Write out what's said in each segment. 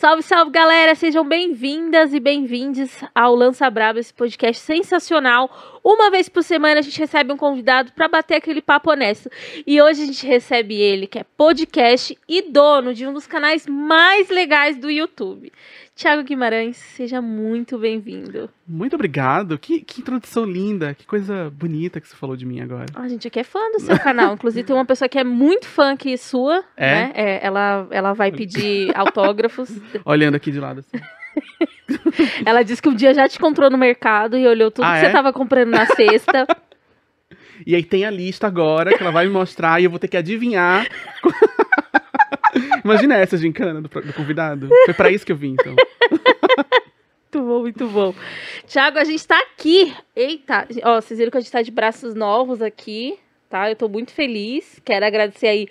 Salve, salve, galera! Sejam bem-vindas e bem-vindes ao Lança Braba, esse podcast sensacional. Uma vez por semana a gente recebe um convidado para bater aquele papo honesto. E hoje a gente recebe ele, que é podcast e dono de um dos canais mais legais do YouTube. Thiago Guimarães, seja muito bem-vindo. Muito obrigado. Que introdução linda, que coisa bonita que você falou de mim agora. A gente aqui é fã do seu canal. Inclusive, tem uma pessoa que é muito fã que sua, né? É, ela vai pedir autógrafos. Olhando aqui de lado, assim. Ela disse que um dia já te encontrou no mercado e olhou tudo que você tava comprando na cesta. E aí tem a lista agora que ela vai me mostrar e eu vou ter que adivinhar. Imagina essa gincana do convidado. Foi pra isso que eu vim, então. Muito bom, muito bom. Thiago, a gente tá aqui. Eita, ó, vocês viram que a gente tá de braços novos aqui, tá? Eu tô muito feliz. Quero agradecer aí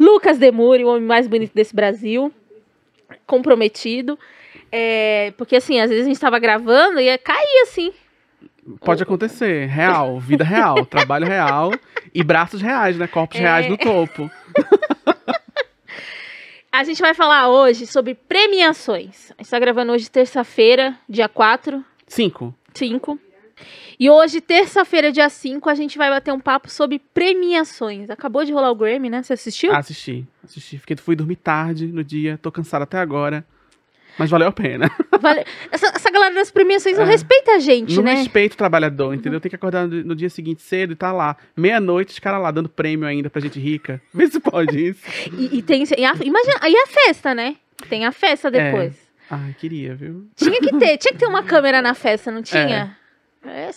Lucas Demuri, o homem mais bonito desse Brasil. Comprometido. É, porque assim, às vezes a gente tava gravando e ia cair assim. Pode acontecer, real, vida real, trabalho real e braços reais, né? Corpos reais no topo. A gente vai falar hoje sobre premiações. A gente tá gravando hoje terça-feira, dia 4. 5. E hoje, terça-feira, dia 5, a gente vai bater um papo sobre premiações. Acabou de rolar o Grammy, né? Você assistiu? Assisti. Fui dormir tarde no dia, tô cansada até agora. Mas valeu a pena. Essa galera das premiações não respeita a gente, não, né? Não respeita o trabalhador, entendeu? Tem que acordar no dia seguinte cedo e tá lá. Meia-noite, os caras lá dando prêmio ainda pra gente rica. Vê se pode isso. E a festa, né? Tem a festa depois. É. Ai, queria, viu? Tinha que ter uma câmera na festa, não tinha? É.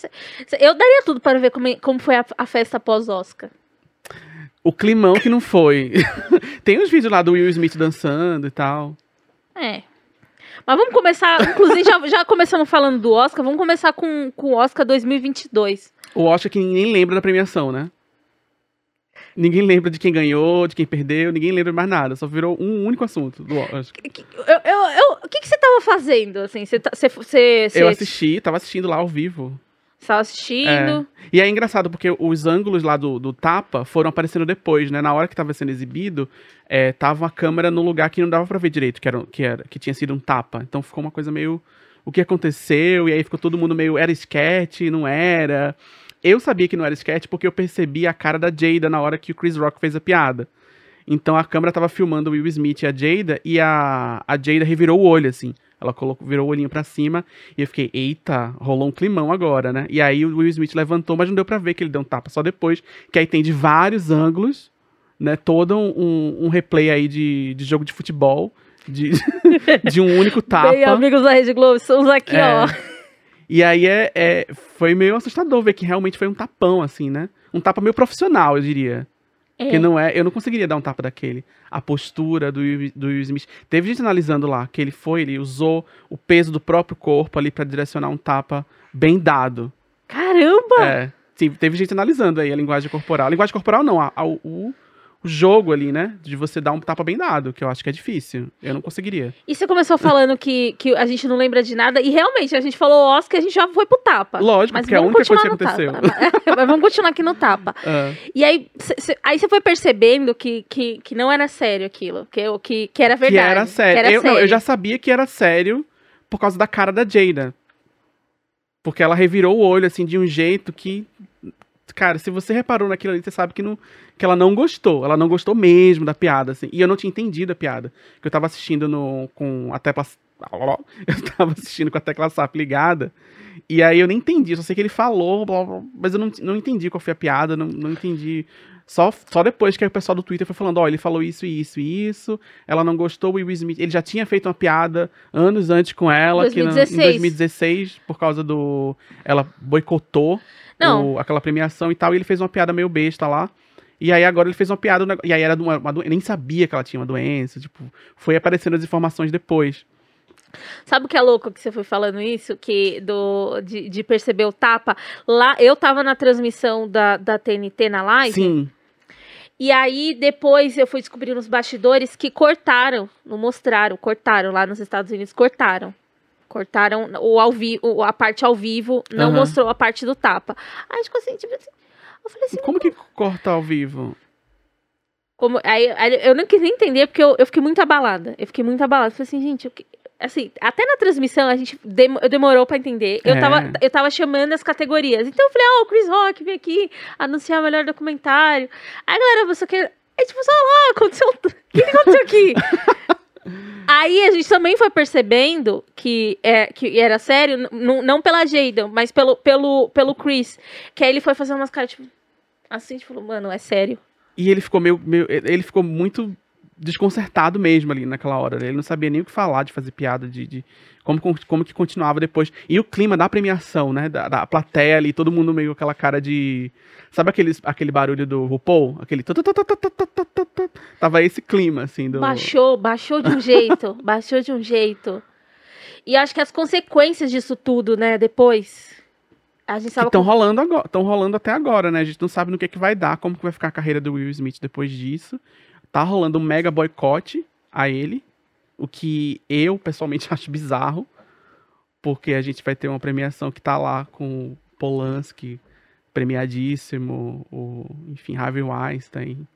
Eu daria tudo para ver como foi a festa pós-Oscar. O climão que não foi. Tem uns vídeos lá do Will Smith dançando e tal. É. Mas vamos começar, inclusive já começamos falando do Oscar, vamos começar com o Oscar 2022. O Oscar que ninguém lembra da premiação, né? Ninguém lembra de quem ganhou, de quem perdeu, ninguém lembra mais nada, só virou um único assunto do Oscar. O que você tava fazendo, assim? Eu tava assistindo lá ao vivo. Você tava assistindo? É. E é engraçado, porque os ângulos lá do tapa foram aparecendo depois, né? Na hora que tava sendo exibido, tava a câmera no lugar que não dava pra ver direito, que tinha sido um tapa. Então ficou uma coisa meio... O que aconteceu? E aí ficou todo mundo meio... Era sketch? Não era? Eu sabia que não era sketch porque eu percebi a cara da Jada na hora que o Chris Rock fez a piada. Então a câmera tava filmando o Will Smith e a Jada, e a Jada revirou o olho, assim. Ela virou o olhinho pra cima, e eu fiquei, eita, rolou um climão agora, né? E aí o Will Smith levantou, mas não deu pra ver que ele deu um tapa, só depois, que aí tem de vários ângulos, né? Todo um replay aí de jogo de futebol, de um único tapa. Bem, amigos da Rede Globo, somos aqui, ó. E aí foi meio assustador ver que realmente foi um tapão, assim, né? Um tapa meio profissional, eu diria. Porque eu não conseguiria dar um tapa daquele. A postura do Will Smith. Teve gente analisando lá que ele usou o peso do próprio corpo ali pra direcionar um tapa bem dado. Caramba! É, sim, teve gente analisando aí a linguagem corporal. A linguagem corporal não, o jogo ali, né? De você dar um tapa bem dado, que eu acho que é difícil. Eu não conseguiria. E você começou falando que a gente não lembra de nada, e realmente, a gente falou Oscar, a gente já foi pro tapa. Lógico, porque é a única coisa que aconteceu. Mas vamos continuar aqui no tapa. E aí, você foi percebendo que não era sério aquilo, que era verdade. Que era sério. Eu já sabia que era sério por causa da cara da Jada. Porque ela revirou o olho, assim, de um jeito que... Cara, se você reparou naquilo ali, você sabe que ela não gostou. Ela não gostou mesmo da piada, assim. E eu não tinha entendido a piada. Eu tava assistindo com a tecla SAP ligada. E aí eu nem entendi. Eu só sei que ele falou, blá, blá, mas eu não entendi qual foi a piada. Não entendi. Só depois que o pessoal do Twitter foi falando, ele falou isso, isso e isso. Ela não gostou. O Will Smith, ele já tinha feito uma piada anos antes com ela. 2016. Em 2016, por causa do... Ela boicotou. Não. Aquela premiação e tal, e ele fez uma piada meio besta lá, e aí agora ele fez uma piada, e aí era uma doença, eu nem sabia que ela tinha uma doença, tipo, foi aparecendo as informações depois. Sabe o que é louco que você foi falando isso, de perceber o tapa? Lá, eu tava na transmissão da TNT na live, sim. E aí depois eu fui descobrir nos bastidores que cortaram, não mostraram, cortaram lá nos Estados Unidos, cortaram a parte ao vivo, não mostrou a parte do tapa. Aí ficou assim, eu falei assim... Como que corta ao vivo? Como, aí eu não quis nem entender, porque eu fiquei muito abalada. Falei assim, gente, assim, até na transmissão a gente demorou pra entender. Eu tava chamando as categorias. Então eu falei, o Chris Rock veio aqui anunciar o melhor documentário. Aí, galera, você quer... É tipo, só lá, aconteceu... O que aconteceu aqui? Aí a gente também foi percebendo que era sério, não pela Jada, mas pelo Chris. Que aí ele foi fazer umas caras, tipo... Assim, tipo, mano, é sério. E ele ficou meio... Ele ficou muito desconcertado mesmo ali naquela hora. Ele não sabia nem o que falar, de fazer piada, de como que continuava depois. E o clima da premiação, né? Da plateia ali, todo mundo meio com aquela cara de... Sabe aquele barulho do RuPaul? Aquele... Tava esse clima, assim. Baixou de um jeito. E acho que as consequências disso tudo, né? Depois... Estão rolando até agora, né? A gente não sabe no que vai dar, como que vai ficar a carreira do Will Smith depois disso. Tá rolando um mega boicote a ele, o que eu, pessoalmente, acho bizarro, porque a gente vai ter uma premiação que tá lá com o Polanski, premiadíssimo, enfim, Harvey Weinstein.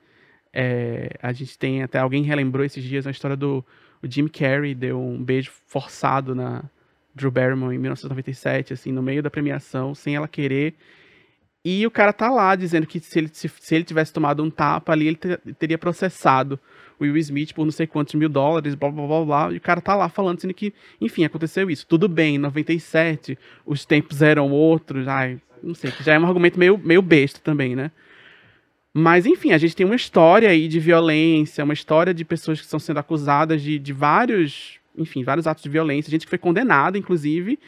A gente tem até... Alguém relembrou esses dias uma história do Jim Carrey, deu um beijo forçado na... Drew Barrymore em 1997, assim, no meio da premiação, sem ela querer. E o cara tá lá dizendo que se ele tivesse tomado um tapa ali, ele teria processado o Will Smith por não sei quantos mil dólares, blá, blá, blá, blá. E o cara tá lá falando, sendo que, enfim, aconteceu isso. Tudo bem, em 97, os tempos eram outros. Ai, não sei, que já é um argumento meio besta também, né? Mas, enfim, a gente tem uma história aí de violência, uma história de pessoas que estão sendo acusadas de vários atos de violência, gente que foi condenada, inclusive,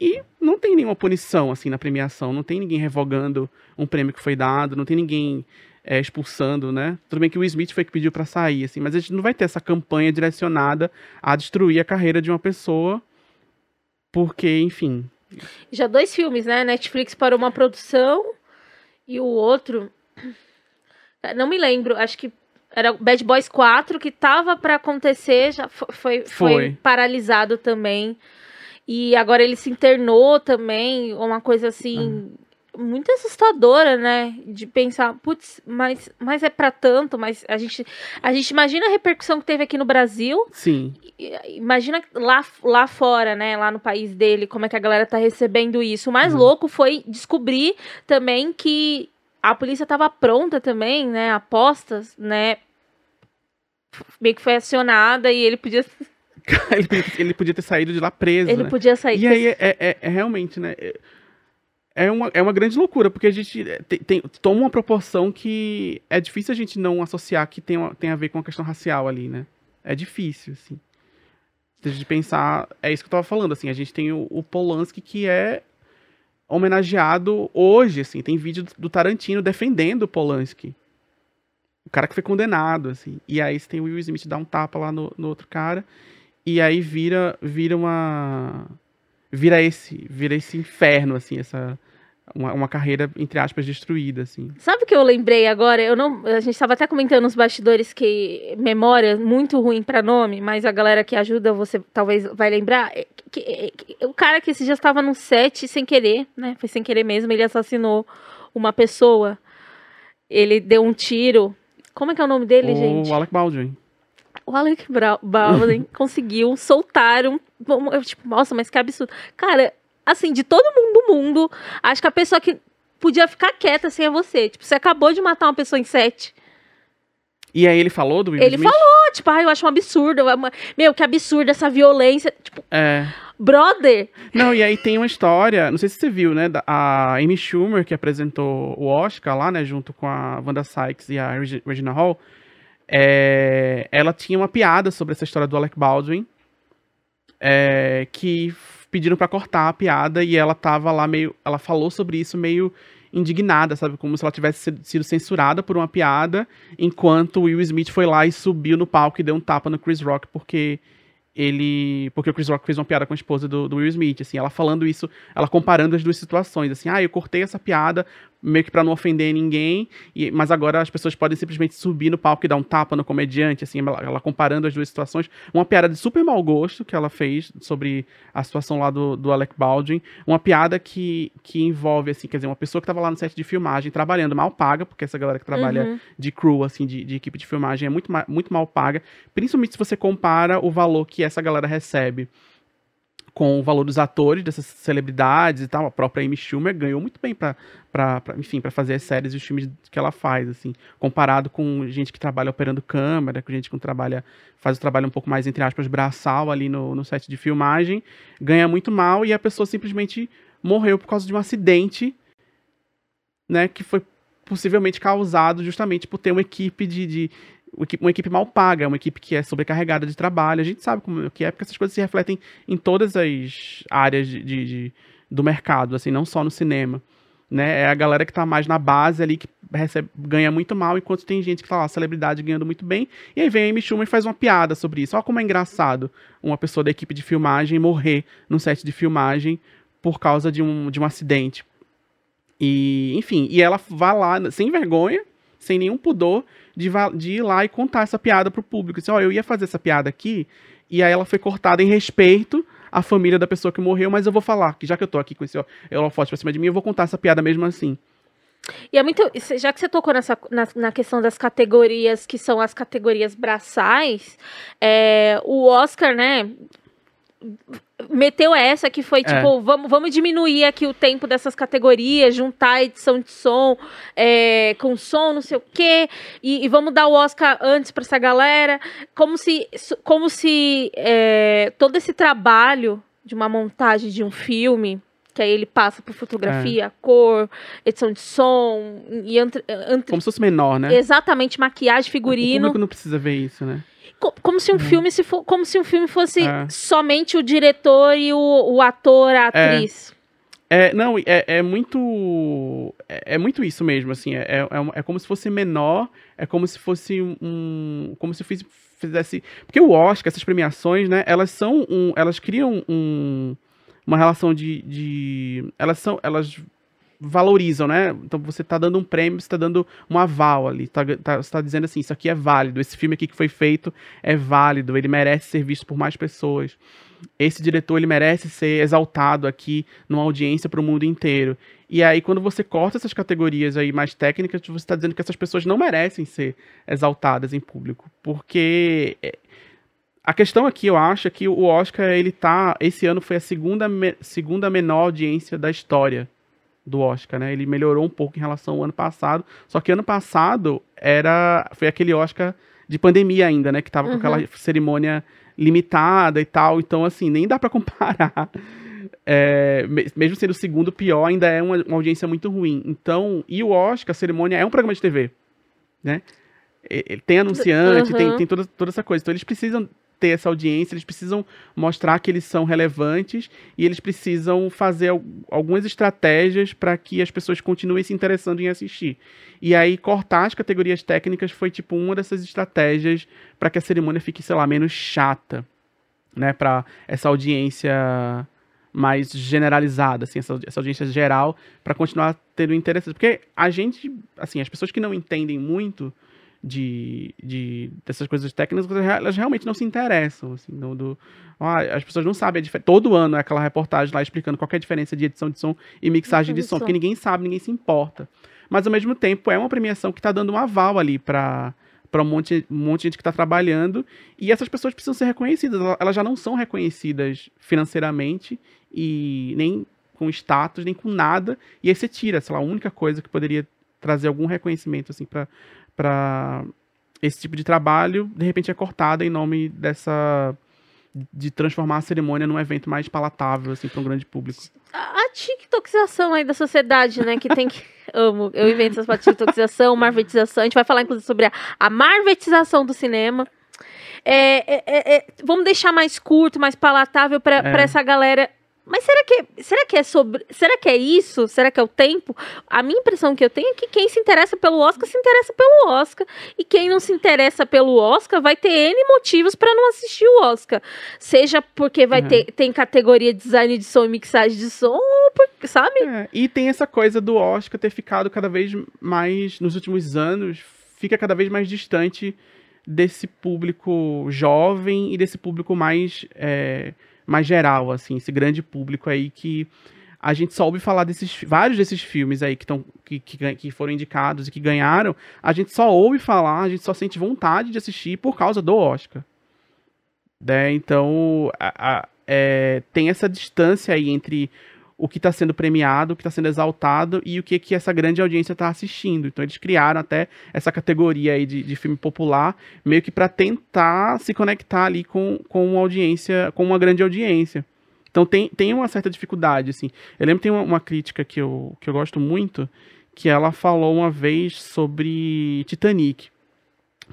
e não tem nenhuma punição, assim, na premiação, não tem ninguém revogando um prêmio que foi dado, não tem ninguém expulsando, né? Tudo bem que o Will Smith foi que pediu pra sair, assim, mas a gente não vai ter essa campanha direcionada a destruir a carreira de uma pessoa, porque, enfim... Já 2 filmes, né? Netflix parou uma produção e o outro... Não me lembro, acho que era Bad Boys 4, que tava pra acontecer, já foi paralisado também. E agora ele se internou também, uma coisa assim, muito assustadora, né? De pensar, putz, mas é pra tanto, mas a gente imagina a repercussão que teve aqui no Brasil. Sim. Imagina lá fora, né? Lá no país dele, como é que a galera tá recebendo isso. O mais louco foi descobrir também que... A polícia estava pronta também, né? Apostas, né? Meio que foi acionada e ele podia... ele podia ter saído de lá preso, ele, né? Podia sair... E aí, é realmente, né? É uma grande loucura, porque a gente toma uma proporção que é difícil a gente não associar que tem a ver com a questão racial ali, né? É difícil, assim. De pensar... É isso que eu tava falando, assim. A gente tem o Polanski, que é... homenageado hoje, assim, tem vídeo do Tarantino defendendo o Polanski, o cara que foi condenado, assim, e aí tem o Will Smith dar um tapa lá no outro cara, e aí vira esse inferno, assim, uma carreira, entre aspas, destruída, assim. Sabe o que eu lembrei agora? A gente estava até comentando nos bastidores que memória muito ruim para nome, mas a galera que ajuda você talvez vai lembrar. O cara que esse dia estava no set sem querer, né? Foi sem querer mesmo, ele assassinou uma pessoa. Ele deu um tiro. Como é que é o nome dele, gente? O Alec Baldwin. O Alec Baldwin conseguiu soltar um... Eu, tipo, nossa, mas que absurdo. Cara... Assim, de todo mundo do mundo, acho que a pessoa que podia ficar quieta assim é você. Tipo, você acabou de matar uma pessoa em 7. E aí ele falou do Will Smith? Ele falou, tipo, eu acho um absurdo. Meu, que absurdo essa violência. Tipo, brother. Não, e aí tem uma história, não sei se você viu, né? A Amy Schumer, que apresentou o Oscar lá, né? Junto com a Wanda Sykes e a Regina Hall. Ela tinha uma piada sobre essa história do Alec Baldwin. Que... pediram pra cortar a piada e ela tava lá meio... Ela falou sobre isso meio indignada, sabe? Como se ela tivesse sido censurada por uma piada, enquanto o Will Smith foi lá e subiu no palco e deu um tapa no Chris Rock, porque o Chris Rock fez uma piada com a esposa do Will Smith, assim. Ela falando isso, ela comparando as duas situações, assim. Eu cortei essa piada meio que pra não ofender ninguém, mas agora as pessoas podem simplesmente subir no palco e dar um tapa no comediante, assim, ela comparando as duas situações, uma piada de super mau gosto que ela fez sobre a situação lá do Alec Baldwin, uma piada que envolve, assim, quer dizer, uma pessoa que tava lá no set de filmagem, trabalhando, mal paga, porque essa galera que trabalha de crew, assim, de equipe de filmagem é muito, muito mal paga, principalmente se você compara o valor que essa galera recebe com o valor dos atores, dessas celebridades e tal. A própria Amy Schumer ganhou muito bem para fazer as séries e os filmes que ela faz, assim, comparado com gente que trabalha operando câmera, com gente que faz o trabalho um pouco mais, entre aspas, braçal ali no set de filmagem, ganha muito mal, e a pessoa simplesmente morreu por causa de um acidente, né, que foi possivelmente causado justamente por ter uma equipe uma equipe mal paga, uma equipe que é sobrecarregada de trabalho. A gente sabe como que é, porque essas coisas se refletem em todas as áreas do mercado, assim, não só no cinema, né? É a galera que tá mais na base ali, que ganha muito mal, enquanto tem gente que tá lá, celebridade, ganhando muito bem. E aí vem a Amy Schumer e faz uma piada sobre isso. Olha como é engraçado uma pessoa da equipe de filmagem morrer num set de filmagem por causa de um acidente. E, enfim, e ela vai lá, sem vergonha, sem nenhum pudor, de ir lá e contar essa piada pro público. Assim, eu ia fazer essa piada aqui, e aí ela foi cortada em respeito à família da pessoa que morreu, mas eu vou falar, que já que eu tô aqui com esse holofote pra cima de mim, eu vou contar essa piada mesmo assim. E é muito... Já que você tocou na questão das categorias, que são as categorias braçais, o Oscar, né, meteu essa que foi, tipo, vamos diminuir aqui o tempo dessas categorias, juntar edição de som com som, não sei o quê, e vamos dar o Oscar antes pra essa galera, como se todo esse trabalho de uma montagem de um filme, que aí ele passa por fotografia, cor, edição de som, e como se fosse menor, né? Exatamente, maquiagem, figurino. O público não precisa ver isso, né? Como se um filme fosse somente o diretor e o ator, a atriz. É muito isso mesmo, assim. É como se fosse menor, é como se fosse como se fizesse. Porque o Oscar, essas premiações, né, elas criam uma relação elas valorizam, né? Então você tá dando um prêmio, você tá dando um aval ali, você tá dizendo assim, isso aqui é válido, esse filme aqui que foi feito é válido, ele merece ser visto por mais pessoas, esse diretor, ele merece ser exaltado aqui numa audiência pro mundo inteiro. E aí quando você corta essas categorias aí mais técnicas, você tá dizendo que essas pessoas não merecem ser exaltadas em público, porque... A questão aqui, eu acho, é que o Oscar, ele tá... Esse ano foi a segunda menor audiência da história do Oscar, né? Ele melhorou um pouco em relação ao ano passado. Só que ano passado foi aquele Oscar de pandemia ainda, né? Que tava com aquela cerimônia limitada e tal. Então, assim, nem dá pra comparar. Mesmo sendo o segundo pior, ainda é uma audiência muito ruim. Então, e o Oscar, a cerimônia, é um programa de TV, né? Tem anunciante, tem toda essa coisa. Então, eles precisam ter essa audiência, eles precisam mostrar que eles são relevantes, e eles precisam fazer algumas estratégias para que as pessoas continuem se interessando em assistir. E aí cortar as categorias técnicas foi tipo uma dessas estratégias para que a cerimônia fique, sei lá, menos chata, né, para essa audiência mais generalizada, assim, essa audiência geral, para continuar tendo interesse. Porque a gente, assim, as pessoas que não entendem muito dessas coisas técnicas, elas realmente não se interessam, assim, as pessoas não sabem a diferença. Todo ano é aquela reportagem lá explicando qual que é a diferença de edição de som e mixagem de som, porque ninguém sabe, ninguém se importa. Mas ao mesmo tempo é uma premiação que tá dando um aval ali para um monte de gente que tá trabalhando, e essas pessoas precisam ser reconhecidas. Elas já não são reconhecidas financeiramente, e nem com status, nem com nada, e aí você tira, sei lá, a única coisa que poderia trazer algum reconhecimento, assim, para esse tipo de trabalho, de repente é cortada em nome de transformar a cerimônia num evento mais palatável, assim, para um grande público. A tiktokização aí da sociedade, né, que tem que... Amo, eu invento essa tiktokização, marvetização, a gente vai falar, inclusive, sobre a marvetização do cinema. Vamos deixar mais curto, mais palatável para essa galera... Mas será que é isso? Será que é o tempo? A minha impressão que eu tenho é que quem se interessa pelo Oscar, e quem não se interessa pelo Oscar vai ter N motivos para não assistir o Oscar. Seja porque tem categoria design de som e mixagem de som, ou sabe? É, e tem essa coisa do Oscar ter ficado cada vez mais, nos últimos anos, fica cada vez mais distante desse público jovem e desse público mais geral, assim, esse grande público aí que a gente só ouve falar vários desses filmes aí que foram indicados e que ganharam, a gente só ouve falar, a gente só sente vontade de assistir por causa do Oscar. Né? Então, tem essa distância aí entre o que está sendo premiado, o que está sendo exaltado e o que essa grande audiência está assistindo. Então, eles criaram até essa categoria aí de filme popular, meio que para tentar se conectar ali com uma grande audiência. Então tem uma certa dificuldade, assim. Eu lembro que tem uma crítica que eu gosto muito, que ela falou uma vez sobre Titanic.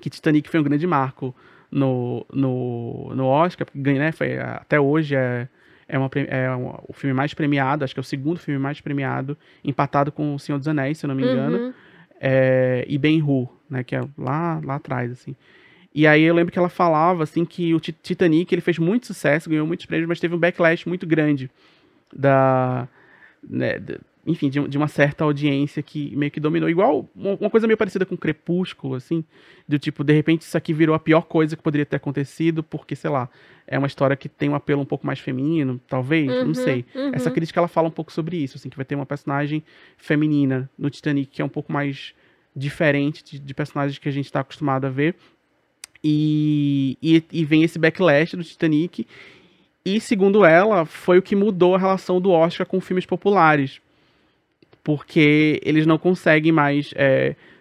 Que Titanic foi um grande marco no Oscar, porque ganha, né? Até hoje o filme mais premiado, acho que é o segundo filme mais premiado, empatado com O Senhor dos Anéis, se eu não me engano, e Ben-Hur, né? Que é lá atrás, assim. E aí eu lembro que ela falava, assim, que o Titanic, ele fez muito sucesso, ganhou muitos prêmios, mas teve um backlash muito grande de uma certa audiência que meio que dominou. Igual, uma coisa meio parecida com Crepúsculo, assim, do tipo, de repente isso aqui virou a pior coisa que poderia ter acontecido, porque, sei lá, é uma história que tem um apelo um pouco mais feminino, talvez, não sei. Uhum. Essa crítica, ela fala um pouco sobre isso, assim, que vai ter uma personagem feminina no Titanic, que é um pouco mais diferente de personagens que a gente está acostumado a ver. E vem esse backlash do Titanic, e segundo ela, foi o que mudou a relação do Oscar com filmes populares, porque eles não conseguem mais,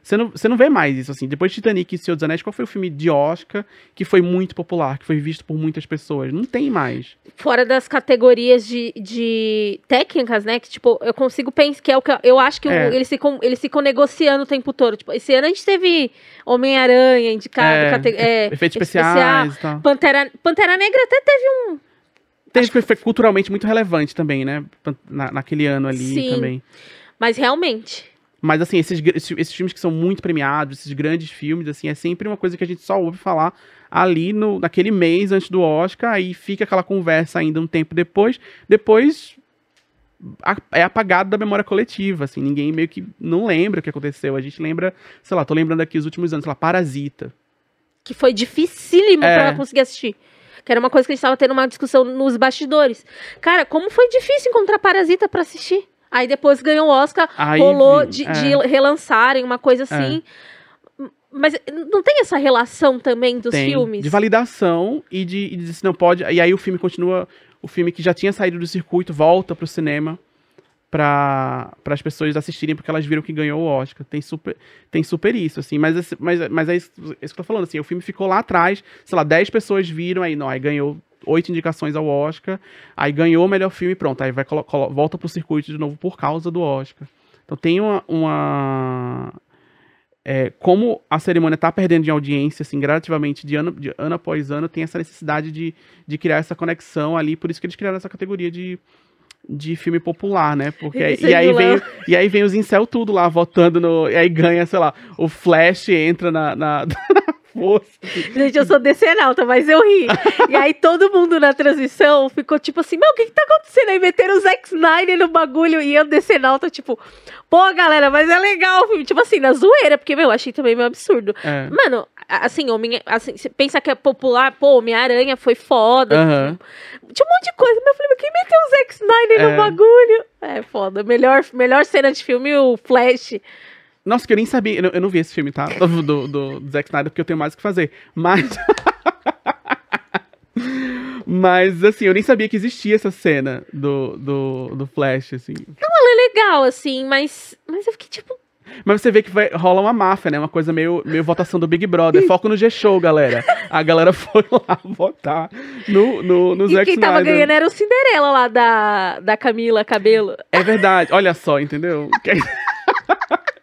você não vê mais isso, assim, depois de Titanic e Senhor dos Anéis, qual foi o filme de Oscar que foi muito popular, que foi visto por muitas pessoas? Não tem mais. Fora das categorias de técnicas, né, que tipo, eu consigo pensar, que é o que eu acho que eles ficam negociando o tempo todo, tipo, esse ano a gente teve Homem-Aranha indicado, efeitos especiais e tal. Pantera Negra até teve um... Acho que foi culturalmente muito relevante também, né? Naquele ano ali. Sim, também. Mas realmente. Mas assim, esses filmes que são muito premiados, esses grandes filmes, assim, é sempre uma coisa que a gente só ouve falar ali naquele mês antes do Oscar, e fica aquela conversa ainda um tempo depois. Depois é apagado da memória coletiva, assim, ninguém meio que não lembra o que aconteceu. A gente lembra, sei lá, tô lembrando aqui os últimos anos, sei lá, Parasita. Que foi dificílimo pra ela conseguir assistir. Que era uma coisa que a gente estava tendo uma discussão nos bastidores. Cara, como foi difícil encontrar Parasita para assistir? Aí depois ganhou o Oscar, aí rolou de relançarem, uma coisa assim. É. Mas não tem essa relação também dos filmes? De validação e de se não pode... E aí o filme continua... O filme que já tinha saído do circuito volta pro cinema para as pessoas assistirem, porque elas viram que ganhou o Oscar. Tem super isso, assim, mas é isso que eu tô falando, assim, o filme ficou lá atrás, sei lá, 10 pessoas viram, aí ganhou 8 indicações ao Oscar, aí ganhou o melhor filme, pronto, aí volta pro circuito de novo por causa do Oscar. Então tem como a cerimônia tá perdendo de audiência, assim, gradativamente, de ano após ano, tem essa necessidade de criar essa conexão ali, por isso que eles criaram essa categoria de filme popular, né? Porque aí vem os incel tudo lá votando no... E aí ganha, sei lá, o Flash entra na força. Gente, eu sou decenalta, mas eu ri. E aí todo mundo na transmissão ficou tipo assim, meu, o que tá acontecendo? Aí meteram o Zack Snyder no bagulho e eu decenalta, tipo, pô, galera, mas é legal o filme. Tipo assim, na zoeira, porque, meu, achei também meio absurdo. É. Mano... Assim, você pensa que é popular, pô, Homem-Aranha foi foda. Uhum. Tinha um monte de coisa. Mas eu falei, mas quem meteu o Zack Snyder no bagulho? É foda. Melhor cena de filme, o Flash. Nossa, que eu nem sabia. Eu não vi esse filme, tá? Do Zack Snyder, porque eu tenho mais o que fazer. Mas, assim, eu nem sabia que existia essa cena do Flash, assim. Então, ela é legal, assim, mas eu fiquei tipo... Mas você vê que rola uma máfia, né? Uma coisa meio votação do Big Brother. Foco no G-Show, galera. A galera foi lá votar no Zack Snyder. E quem tava ganhando era o Cinderela lá da Camila Cabello. É verdade. Olha só, entendeu?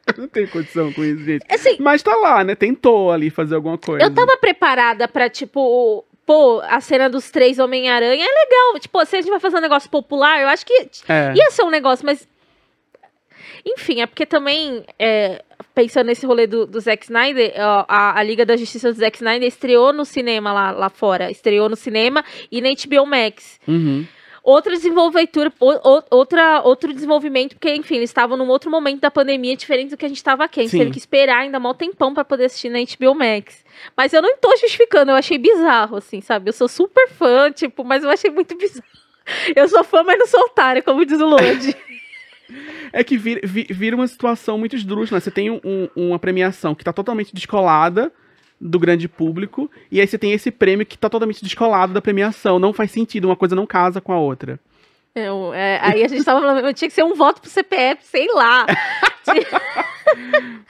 Eu não tenho condição com isso, gente. Assim, mas tá lá, né? Tentou ali fazer alguma coisa. Eu tava preparada pra, tipo... Pô, a cena dos 3 Homem-Aranha é legal. Tipo, se a gente vai fazer um negócio popular, eu acho que ia ser um negócio, mas... Enfim, é porque também, pensando nesse rolê do Zack Snyder, a Liga da Justiça do Zack Snyder estreou no cinema lá fora. Estreou no cinema e na HBO Max. Uhum. outra desenvoltura, outro desenvolvimento, porque, enfim, eles estavam num outro momento da pandemia, diferente do que a gente estava aqui. A gente teve que esperar ainda mal tempão pra poder assistir na HBO Max. Mas eu não tô justificando, eu achei bizarro, assim, sabe? Eu sou super fã, tipo, mas eu achei muito bizarro. Eu sou fã, mas não sou otária, como diz o Lorde. É que vira uma situação muito esdrúxula, né? Você tem uma premiação que tá totalmente descolada do grande público, e aí você tem esse prêmio que tá totalmente descolado da premiação. Não faz sentido, uma coisa não casa com a outra. Aí a gente tava falando, tinha que ser um voto pro CPF, sei lá.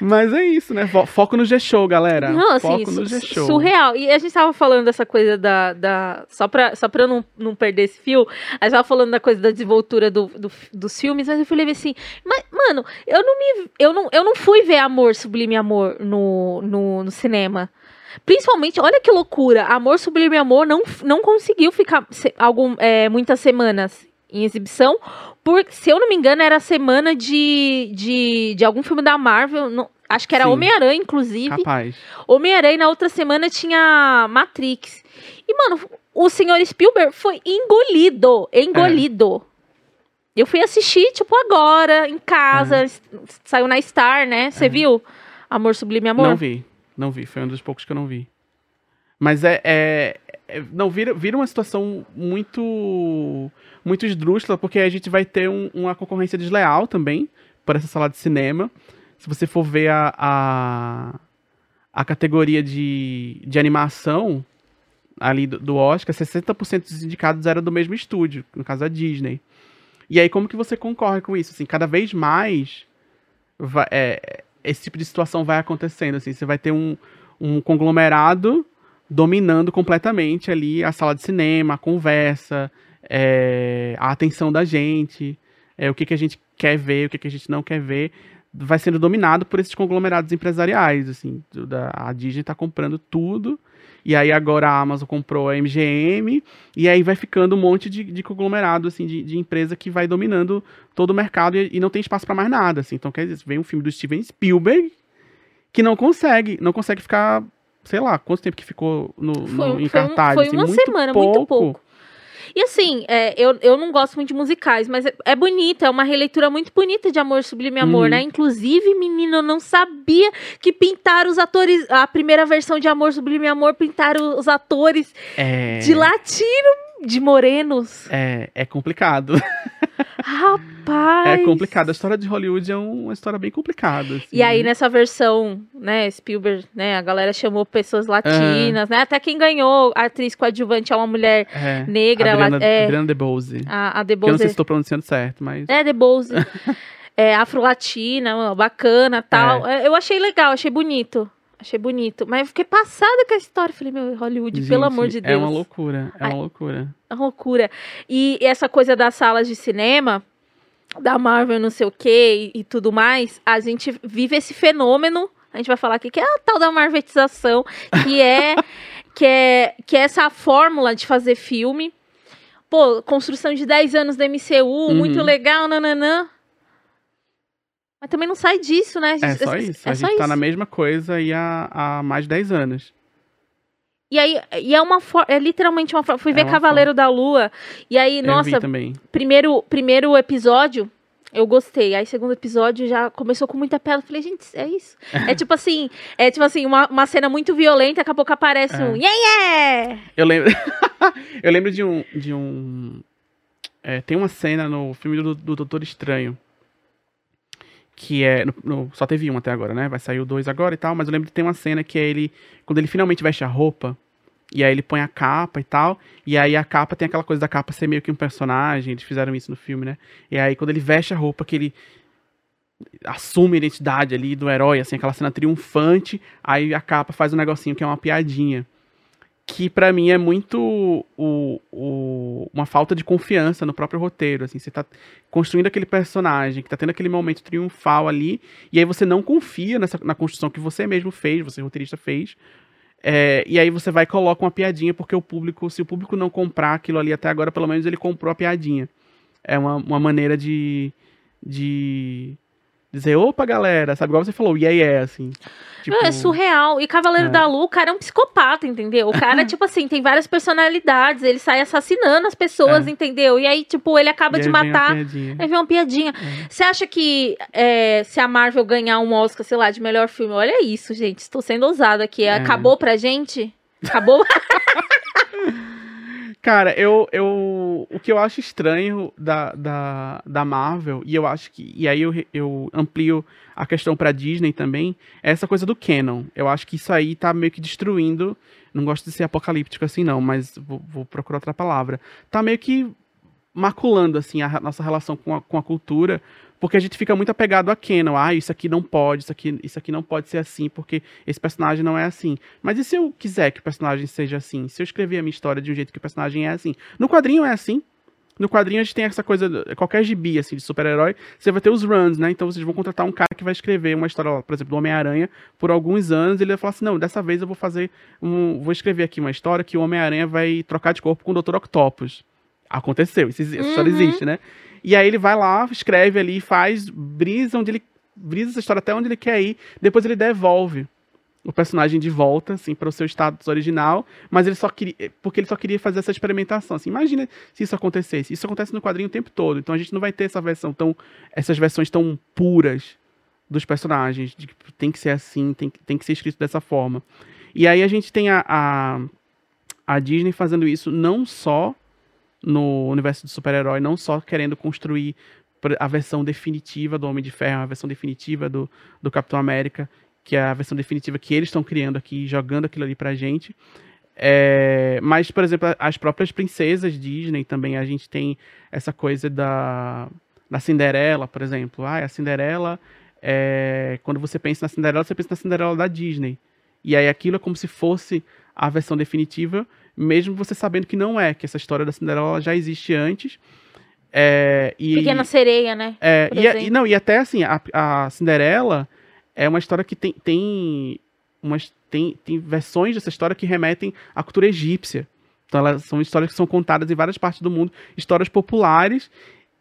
Mas é isso, né? Foco no G-Show, galera. Não, assim, foco no G-Show. Surreal. E a gente tava falando dessa coisa da só pra eu não perder esse fio, a gente tava falando da coisa da desenvoltura dos filmes, mas eu falei assim, mas, mano, eu não fui ver Amor Sublime Amor no cinema. Principalmente, olha que loucura, Amor Sublime Amor não conseguiu ficar muitas semanas em exibição, porque, se eu não me engano, era a semana de algum filme da Marvel, acho que era Homem-Aranha, inclusive. Capaz. Homem-Aranha, na outra semana, tinha Matrix. E, mano, o senhor Spielberg foi engolido. Eu fui assistir, tipo, agora, em casa, saiu na Star, né? Você viu Amor Sublime Amor? Não vi, foi um dos poucos que eu não vi. Mas vira uma situação muito, muito esdrúxula, porque a gente vai ter uma concorrência desleal também por essa sala de cinema. Se você for ver a categoria de animação ali do Oscar, 60% dos indicados eram do mesmo estúdio, no caso a Disney. E aí como que você concorre com isso? Assim, cada vez mais esse tipo de situação vai acontecendo, assim, você vai ter um conglomerado dominando completamente ali a sala de cinema, a conversa, a atenção da gente, o que a gente quer ver, o que a gente não quer ver, vai sendo dominado por esses conglomerados empresariais, assim, a Disney tá comprando tudo, e aí agora a Amazon comprou a MGM, e aí vai ficando um monte de conglomerado, assim, de empresa que vai dominando todo o mercado e não tem espaço para mais nada, assim. Então, quer dizer, vem um filme do Steven Spielberg que não consegue ficar, sei lá, quanto tempo que ficou em cartaz. Foi assim, uma semana, muito pouco. E assim, eu não gosto muito de musicais, mas é bonito, é uma releitura muito bonita de Amor Sublime Amor, né? Inclusive, menino, eu não sabia que pintaram os atores, a primeira versão de Amor Sublime Amor, pintaram os atores de latino, de morenos. É complicado. Rapaz! É complicado. A história de Hollywood é uma história bem complicada. Assim. E aí, nessa versão, né, Spielberg, né, a galera chamou pessoas latinas, né, até quem ganhou a atriz coadjuvante é uma mulher negra. Adriana DeBose. A DeBose. Eu não sei se estou pronunciando certo, mas... DeBose. Afro-latina, bacana, tal. Eu achei legal, achei bonito, mas eu fiquei passada com a história, falei, meu, Hollywood, gente, pelo amor de Deus. É uma loucura. E essa coisa das salas de cinema, da Marvel não sei o que e tudo mais, a gente vive esse fenômeno, a gente vai falar aqui, que é a tal da marvetização, que é essa fórmula de fazer filme, pô, construção de 10 anos da MCU, muito legal, nananã. Mas também não sai disso, né? A gente tá na mesma coisa aí há mais de 10 anos. E aí, é literalmente uma forma. Fui ver Cavaleiro da Lua, e aí, nossa, primeiro episódio, eu gostei. Aí, segundo episódio, já começou com muita pele. Falei, gente, é isso. É tipo assim, uma cena muito violenta, daqui a pouco aparece um yeah! Eu lembro de um... tem uma cena no filme do Doutor Estranho, que é... só teve um até agora, né? Vai sair o 2 agora e tal, mas eu lembro que tem uma cena que é ele... Quando ele finalmente veste a roupa, e aí ele põe a capa e tal, e aí a capa tem aquela coisa da capa ser meio que um personagem, eles fizeram isso no filme, né? E aí quando ele veste a roupa, que ele assume a identidade ali do herói, assim, aquela cena triunfante, aí a capa faz um negocinho que é uma piadinha. Que pra mim é muito uma falta de confiança no próprio roteiro, assim, você tá construindo aquele personagem, que tá tendo aquele momento triunfal ali, e aí você não confia na construção que você mesmo fez, você roteirista fez, e aí você vai e coloca uma piadinha, porque o público, se o público não comprar aquilo ali até agora, pelo menos ele comprou a piadinha. É uma maneira de dizer, opa, galera, sabe? Igual você falou, e aí é, assim. Tipo... É surreal. E Cavaleiro da Lua, o cara é um psicopata, entendeu? O cara, tipo assim, tem várias personalidades. Ele sai assassinando as pessoas, entendeu? E aí, tipo, ele acaba de matar. Aí vem uma piadinha. Você acha que se a Marvel ganhar um Oscar, sei lá, de melhor filme? Olha isso, gente. Estou sendo ousada aqui. Acabou pra gente? Acabou? Cara, o que eu acho estranho da Marvel, e eu acho que... E aí eu amplio a questão pra Disney também, é essa coisa do canon. Eu acho que isso aí tá meio que destruindo... Não gosto de ser apocalíptico assim, não, mas vou procurar outra palavra. Tá meio que maculando, assim, a nossa relação com a cultura, porque a gente fica muito apegado a canon. Ah, isso aqui não pode, isso aqui não pode ser assim, porque esse personagem não é assim. Mas e se eu quiser que o personagem seja assim? Se eu escrever a minha história de um jeito que o personagem é assim? No quadrinho é assim. No quadrinho a gente tem essa coisa, qualquer gibi, assim, de super-herói, você vai ter os runs, né? Então vocês vão contratar um cara que vai escrever uma história, por exemplo, do Homem-Aranha, por alguns anos, ele vai falar assim, não, dessa vez eu vou fazer vou escrever aqui uma história que o Homem-Aranha vai trocar de corpo com o Dr. Octopus. Aconteceu, essa história existe, né? E aí ele vai lá, escreve ali, faz, brisa essa história até onde ele quer ir, depois ele devolve o personagem de volta, assim, para o seu status original, mas ele só queria, porque ele só queria fazer essa experimentação, assim, imagina se isso acontecesse, isso acontece no quadrinho o tempo todo, então a gente não vai ter essas versões tão puras dos personagens, de que tem que ser assim, tem que ser escrito dessa forma. E aí a gente tem a Disney fazendo isso não só no universo do super-herói, não só querendo construir a versão definitiva do Homem de Ferro, a versão definitiva do Capitão América, que é a versão definitiva que eles estão criando aqui, jogando aquilo ali pra gente. Mas, por exemplo, as próprias princesas Disney também, a gente tem essa coisa da Cinderela, por exemplo. Ah, a Cinderela, quando você pensa na Cinderela, você pensa na Cinderela da Disney. E aí aquilo é como se fosse a versão definitiva, mesmo você sabendo que não é, que essa história da Cinderela já existe antes. Pequena Sereia, né? E até assim, a Cinderela é uma história que tem versões dessa história que remetem à cultura egípcia. Então elas são histórias que são contadas em várias partes do mundo, histórias populares,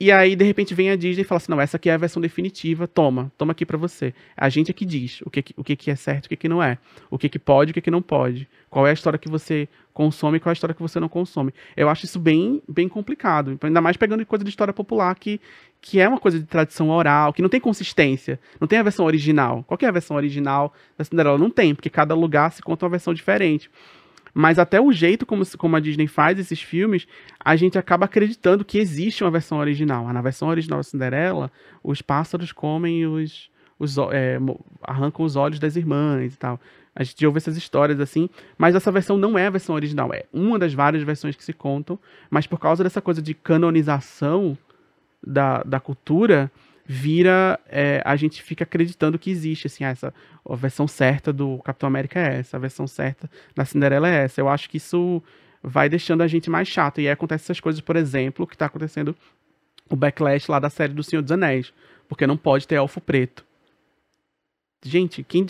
e aí de repente vem a Disney e fala assim, não, essa aqui é a versão definitiva, toma aqui pra você. A gente é que diz o que é certo, o que não é, o que pode, o que não pode, qual é a história que você consome e qual é a história que você não consome. Eu acho isso bem, bem complicado, ainda mais pegando coisa de história popular que é uma coisa de tradição oral, que não tem consistência, não tem a versão original. Qual que é a versão original da Cinderela? Não tem, porque cada lugar se conta uma versão diferente. Mas até o jeito como a Disney faz esses filmes, a gente acaba acreditando que existe uma versão original. Na versão original da Cinderela, os pássaros comem arrancam os olhos das irmãs e tal. A gente ouve essas histórias assim, mas essa versão não é a versão original, é uma das várias versões que se contam, mas por causa dessa coisa de canonização da cultura, vira, a gente fica acreditando que existe, assim, a versão certa do Capitão América é essa, a versão certa da Cinderela é essa. Eu acho que isso vai deixando a gente mais chato, e aí acontece essas coisas, por exemplo, que tá acontecendo o backlash lá da série do Senhor dos Anéis, porque não pode ter elfo preto. Gente, quem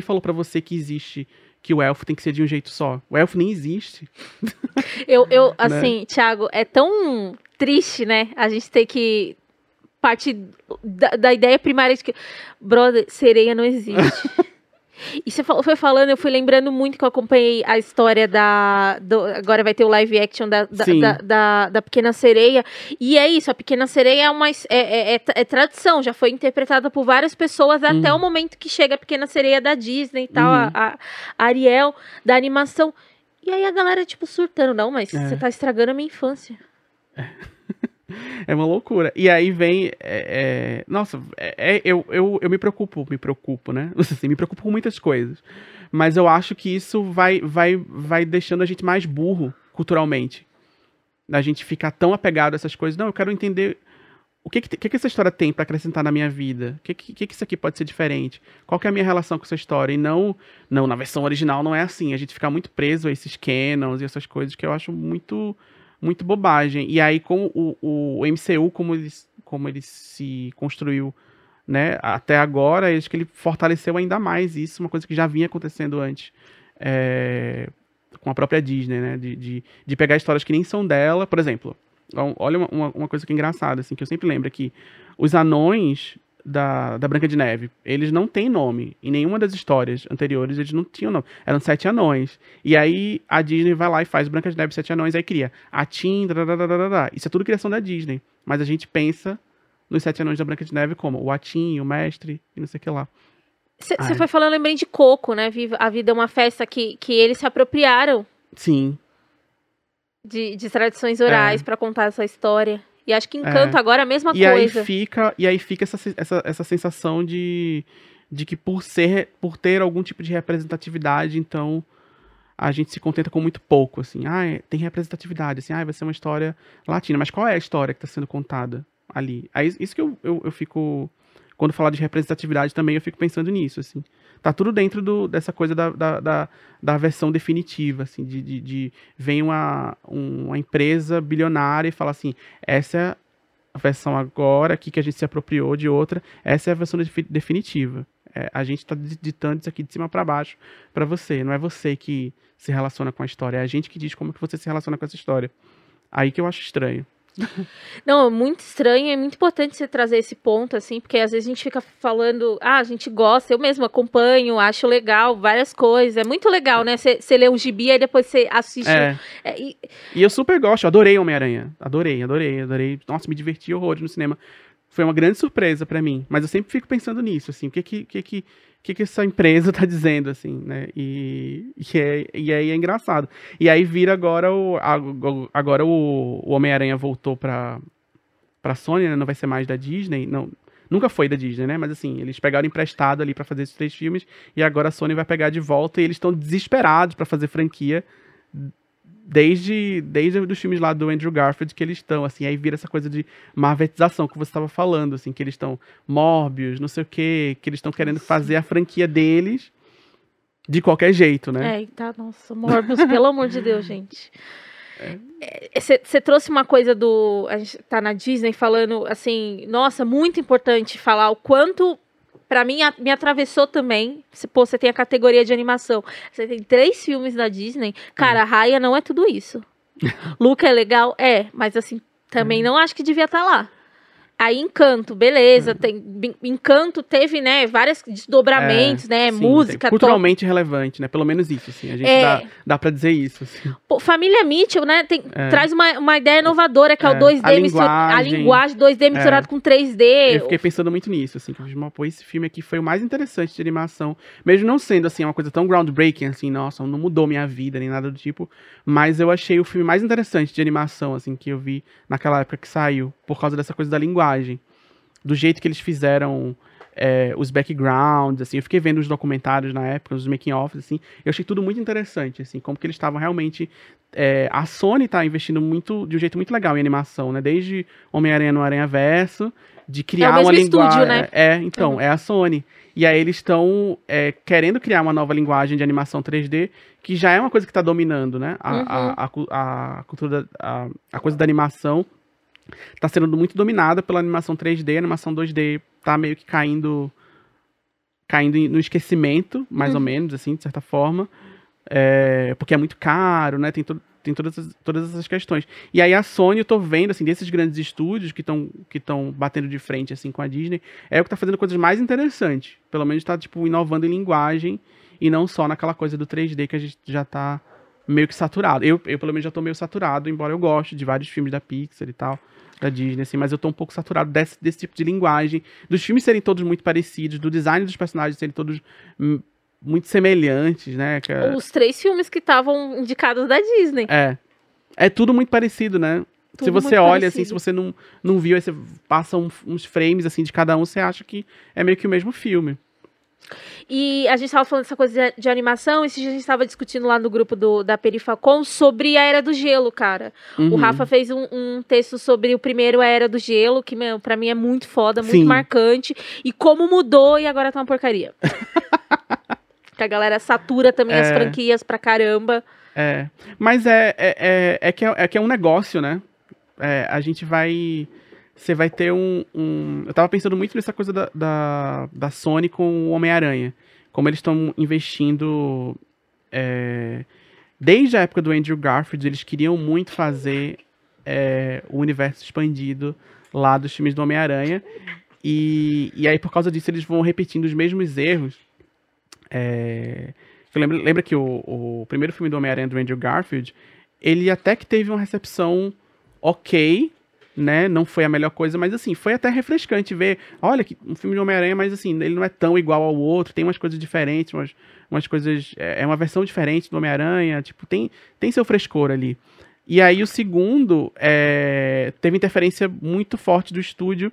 falou pra você que existe, que o elfo tem que ser de um jeito só? O elfo nem existe. Eu assim, né? Thiago, é tão triste, né? A gente ter que partir da ideia primária de que, brother, sereia não existe. E você foi falando, eu fui lembrando muito que eu acompanhei a história agora vai ter o live action da Pequena Sereia, e é isso, a Pequena Sereia é tradição, já foi interpretada por várias pessoas até o momento que chega a Pequena Sereia da Disney e tal, a Ariel, da animação, e aí a galera tipo surtando, não, mas você tá estragando a minha infância. É uma loucura. E aí vem... eu me preocupo, né? Assim, me preocupo com muitas coisas. Mas eu acho que isso vai deixando a gente mais burro culturalmente. A gente ficar tão apegado a essas coisas. Não, eu quero entender o que essa história tem para acrescentar na minha vida. O que isso aqui pode ser diferente? Qual que é a minha relação com essa história? E não, na versão original não é assim. A gente fica muito preso a esses canons e essas coisas que eu acho muito bobagem. E aí, com o MCU, como ele se construiu, né, até agora, acho que ele fortaleceu ainda mais isso, uma coisa que já vinha acontecendo antes com a própria Disney, né, de pegar histórias que nem são dela. Por exemplo, olha uma coisa que é engraçada, assim, que eu sempre lembro, que os anões da Branca de Neve. Eles não têm nome. Em nenhuma das histórias anteriores eles não tinham nome. Eram 7 anões. E aí a Disney vai lá e faz Branca de Neve, 7 anões, aí cria a Tim, isso é tudo criação da Disney. Mas a gente pensa nos 7 anões da Branca de Neve como o Atim, o mestre e não sei o que lá. Você foi falando, lembrei de Coco, né? A Vida é uma Festa, que eles se apropriaram. Sim. De tradições orais pra contar essa história. E acho que Encanto agora é a mesma coisa. E aí fica essa sensação de que por ter algum tipo de representatividade, então a gente se contenta com muito pouco, assim. Tem representatividade, assim, vai ser uma história latina. Mas qual é a história que tá sendo contada ali? Aí, isso que eu fico... Quando falar de representatividade também, eu fico pensando nisso, assim. Tá tudo dentro dessa coisa da versão definitiva, assim, de vem uma empresa bilionária e fala assim, essa é a versão agora, aqui que a gente se apropriou de outra, essa é a versão definitiva. A gente tá ditando isso aqui de cima para baixo para você. Não é você que se relaciona com a história, é a gente que diz como que você se relaciona com essa história. Aí que eu acho estranho. Não, é muito estranho, é muito importante você trazer esse ponto, assim, porque às vezes a gente fica falando, a gente gosta, eu mesma acompanho, acho legal, várias coisas, é muito legal, né, você lê um gibi e depois você assiste. E eu super gosto, eu adorei Homem-Aranha, adorei, nossa, me diverti horrores no cinema, foi uma grande surpresa pra mim, mas eu sempre fico pensando nisso, assim, o que essa empresa tá dizendo, assim, né? E aí é engraçado. E aí vira agora o Homem-Aranha voltou pra Sony, né? Não vai ser mais da Disney. Não, nunca foi da Disney, né? Mas assim, eles pegaram emprestado ali pra fazer esses 3 filmes e agora a Sony vai pegar de volta e eles estão desesperados pra fazer franquia desde os filmes lá do Andrew Garfield que eles estão, assim, aí vira essa coisa de marvetização que você estava falando, assim, que eles estão Morbius, não sei o que eles estão querendo fazer a franquia deles de qualquer jeito, né? Tá, nossa, Morbius, pelo amor de Deus, gente. Você trouxe uma coisa a gente tá na Disney falando, assim, nossa, muito importante falar o quanto... Pra mim, me atravessou também. Pô, você tem a categoria de animação. Você tem 3 filmes da Disney. Cara, a Raya não é tudo isso. Luca é legal? Mas assim, também não acho que devia estar lá. Aí Encanto, beleza. Encanto teve, né, vários desdobramentos, né, sim, música... Culturalmente relevante, né, pelo menos isso, assim. A gente dá pra dizer isso, assim. Pô, Família Mitchell, né, traz uma ideia inovadora, que é o 2D... A linguagem 2D misturado com 3D. Eu fiquei pensando muito nisso, assim, que esse filme aqui foi o mais interessante de animação, mesmo não sendo, assim, uma coisa tão groundbreaking, assim, nossa, não mudou minha vida, nem nada do tipo, mas eu achei o filme mais interessante de animação, assim, que eu vi naquela época que saiu, por causa dessa coisa da linguagem. Do jeito que eles fizeram os backgrounds, assim, eu fiquei vendo os documentários na época, os making-offs, assim, eu achei tudo muito interessante, assim, como que eles estavam realmente... a Sony tá investindo muito, de um jeito muito legal em animação, né, desde Homem-Aranha no Aranhaverso, de criar uma linguagem... Estúdio, né? É a Sony. E aí eles estão querendo criar uma nova linguagem de animação 3D, que já é uma coisa que tá dominando, né, a cultura, a coisa da animação... Tá sendo muito dominada pela animação 3D, a animação 2D tá meio que caindo no esquecimento, mais ou menos, assim, de certa forma, porque é muito caro, né, tem todas essas questões. E aí a Sony, eu tô vendo, assim, desses grandes estúdios que estão batendo de frente, assim, com a Disney, é o que tá fazendo coisas mais interessantes, pelo menos tá, tipo, inovando em linguagem e não só naquela coisa do 3D que a gente já tá meio que saturado. Eu, pelo menos, já tô meio saturado, embora eu goste de vários filmes da Pixar e tal, da Disney, assim, mas eu tô um pouco saturado desse tipo de linguagem, dos filmes serem todos muito parecidos, do design dos personagens serem todos muito semelhantes, né? Os 3 filmes que estavam indicados da Disney. É tudo muito parecido, né? Se você olha, parecido, assim, se você não viu, aí você passa uns frames, assim, de cada um, você acha que é meio que o mesmo filme. E a gente estava falando dessa coisa de animação, esse dia a gente estava discutindo lá no grupo da Perifacom sobre a Era do Gelo, cara. O Rafa fez um texto sobre o primeiro A Era do Gelo, que, meu, pra mim é muito foda, muito marcante, e como mudou e agora tá uma porcaria. Que a galera satura também as franquias pra caramba. Mas que é um negócio, né? A gente vai... Você vai ter Eu tava pensando muito nessa coisa da Sony com o Homem-Aranha. Como eles estão investindo... Desde a época do Andrew Garfield, eles queriam muito fazer o universo expandido lá dos filmes do Homem-Aranha. E aí, por causa disso, eles vão repetindo os mesmos erros. Lembra que o primeiro filme do Homem-Aranha, do Andrew Garfield, ele até que teve uma recepção ok, né? Não foi a melhor coisa, mas assim, foi até refrescante ver, olha, que um filme de Homem-Aranha, mas assim, ele não é tão igual ao outro, tem umas coisas diferentes, umas coisas, uma versão diferente do Homem-Aranha, tipo, tem seu frescor ali. E aí o segundo teve interferência muito forte do estúdio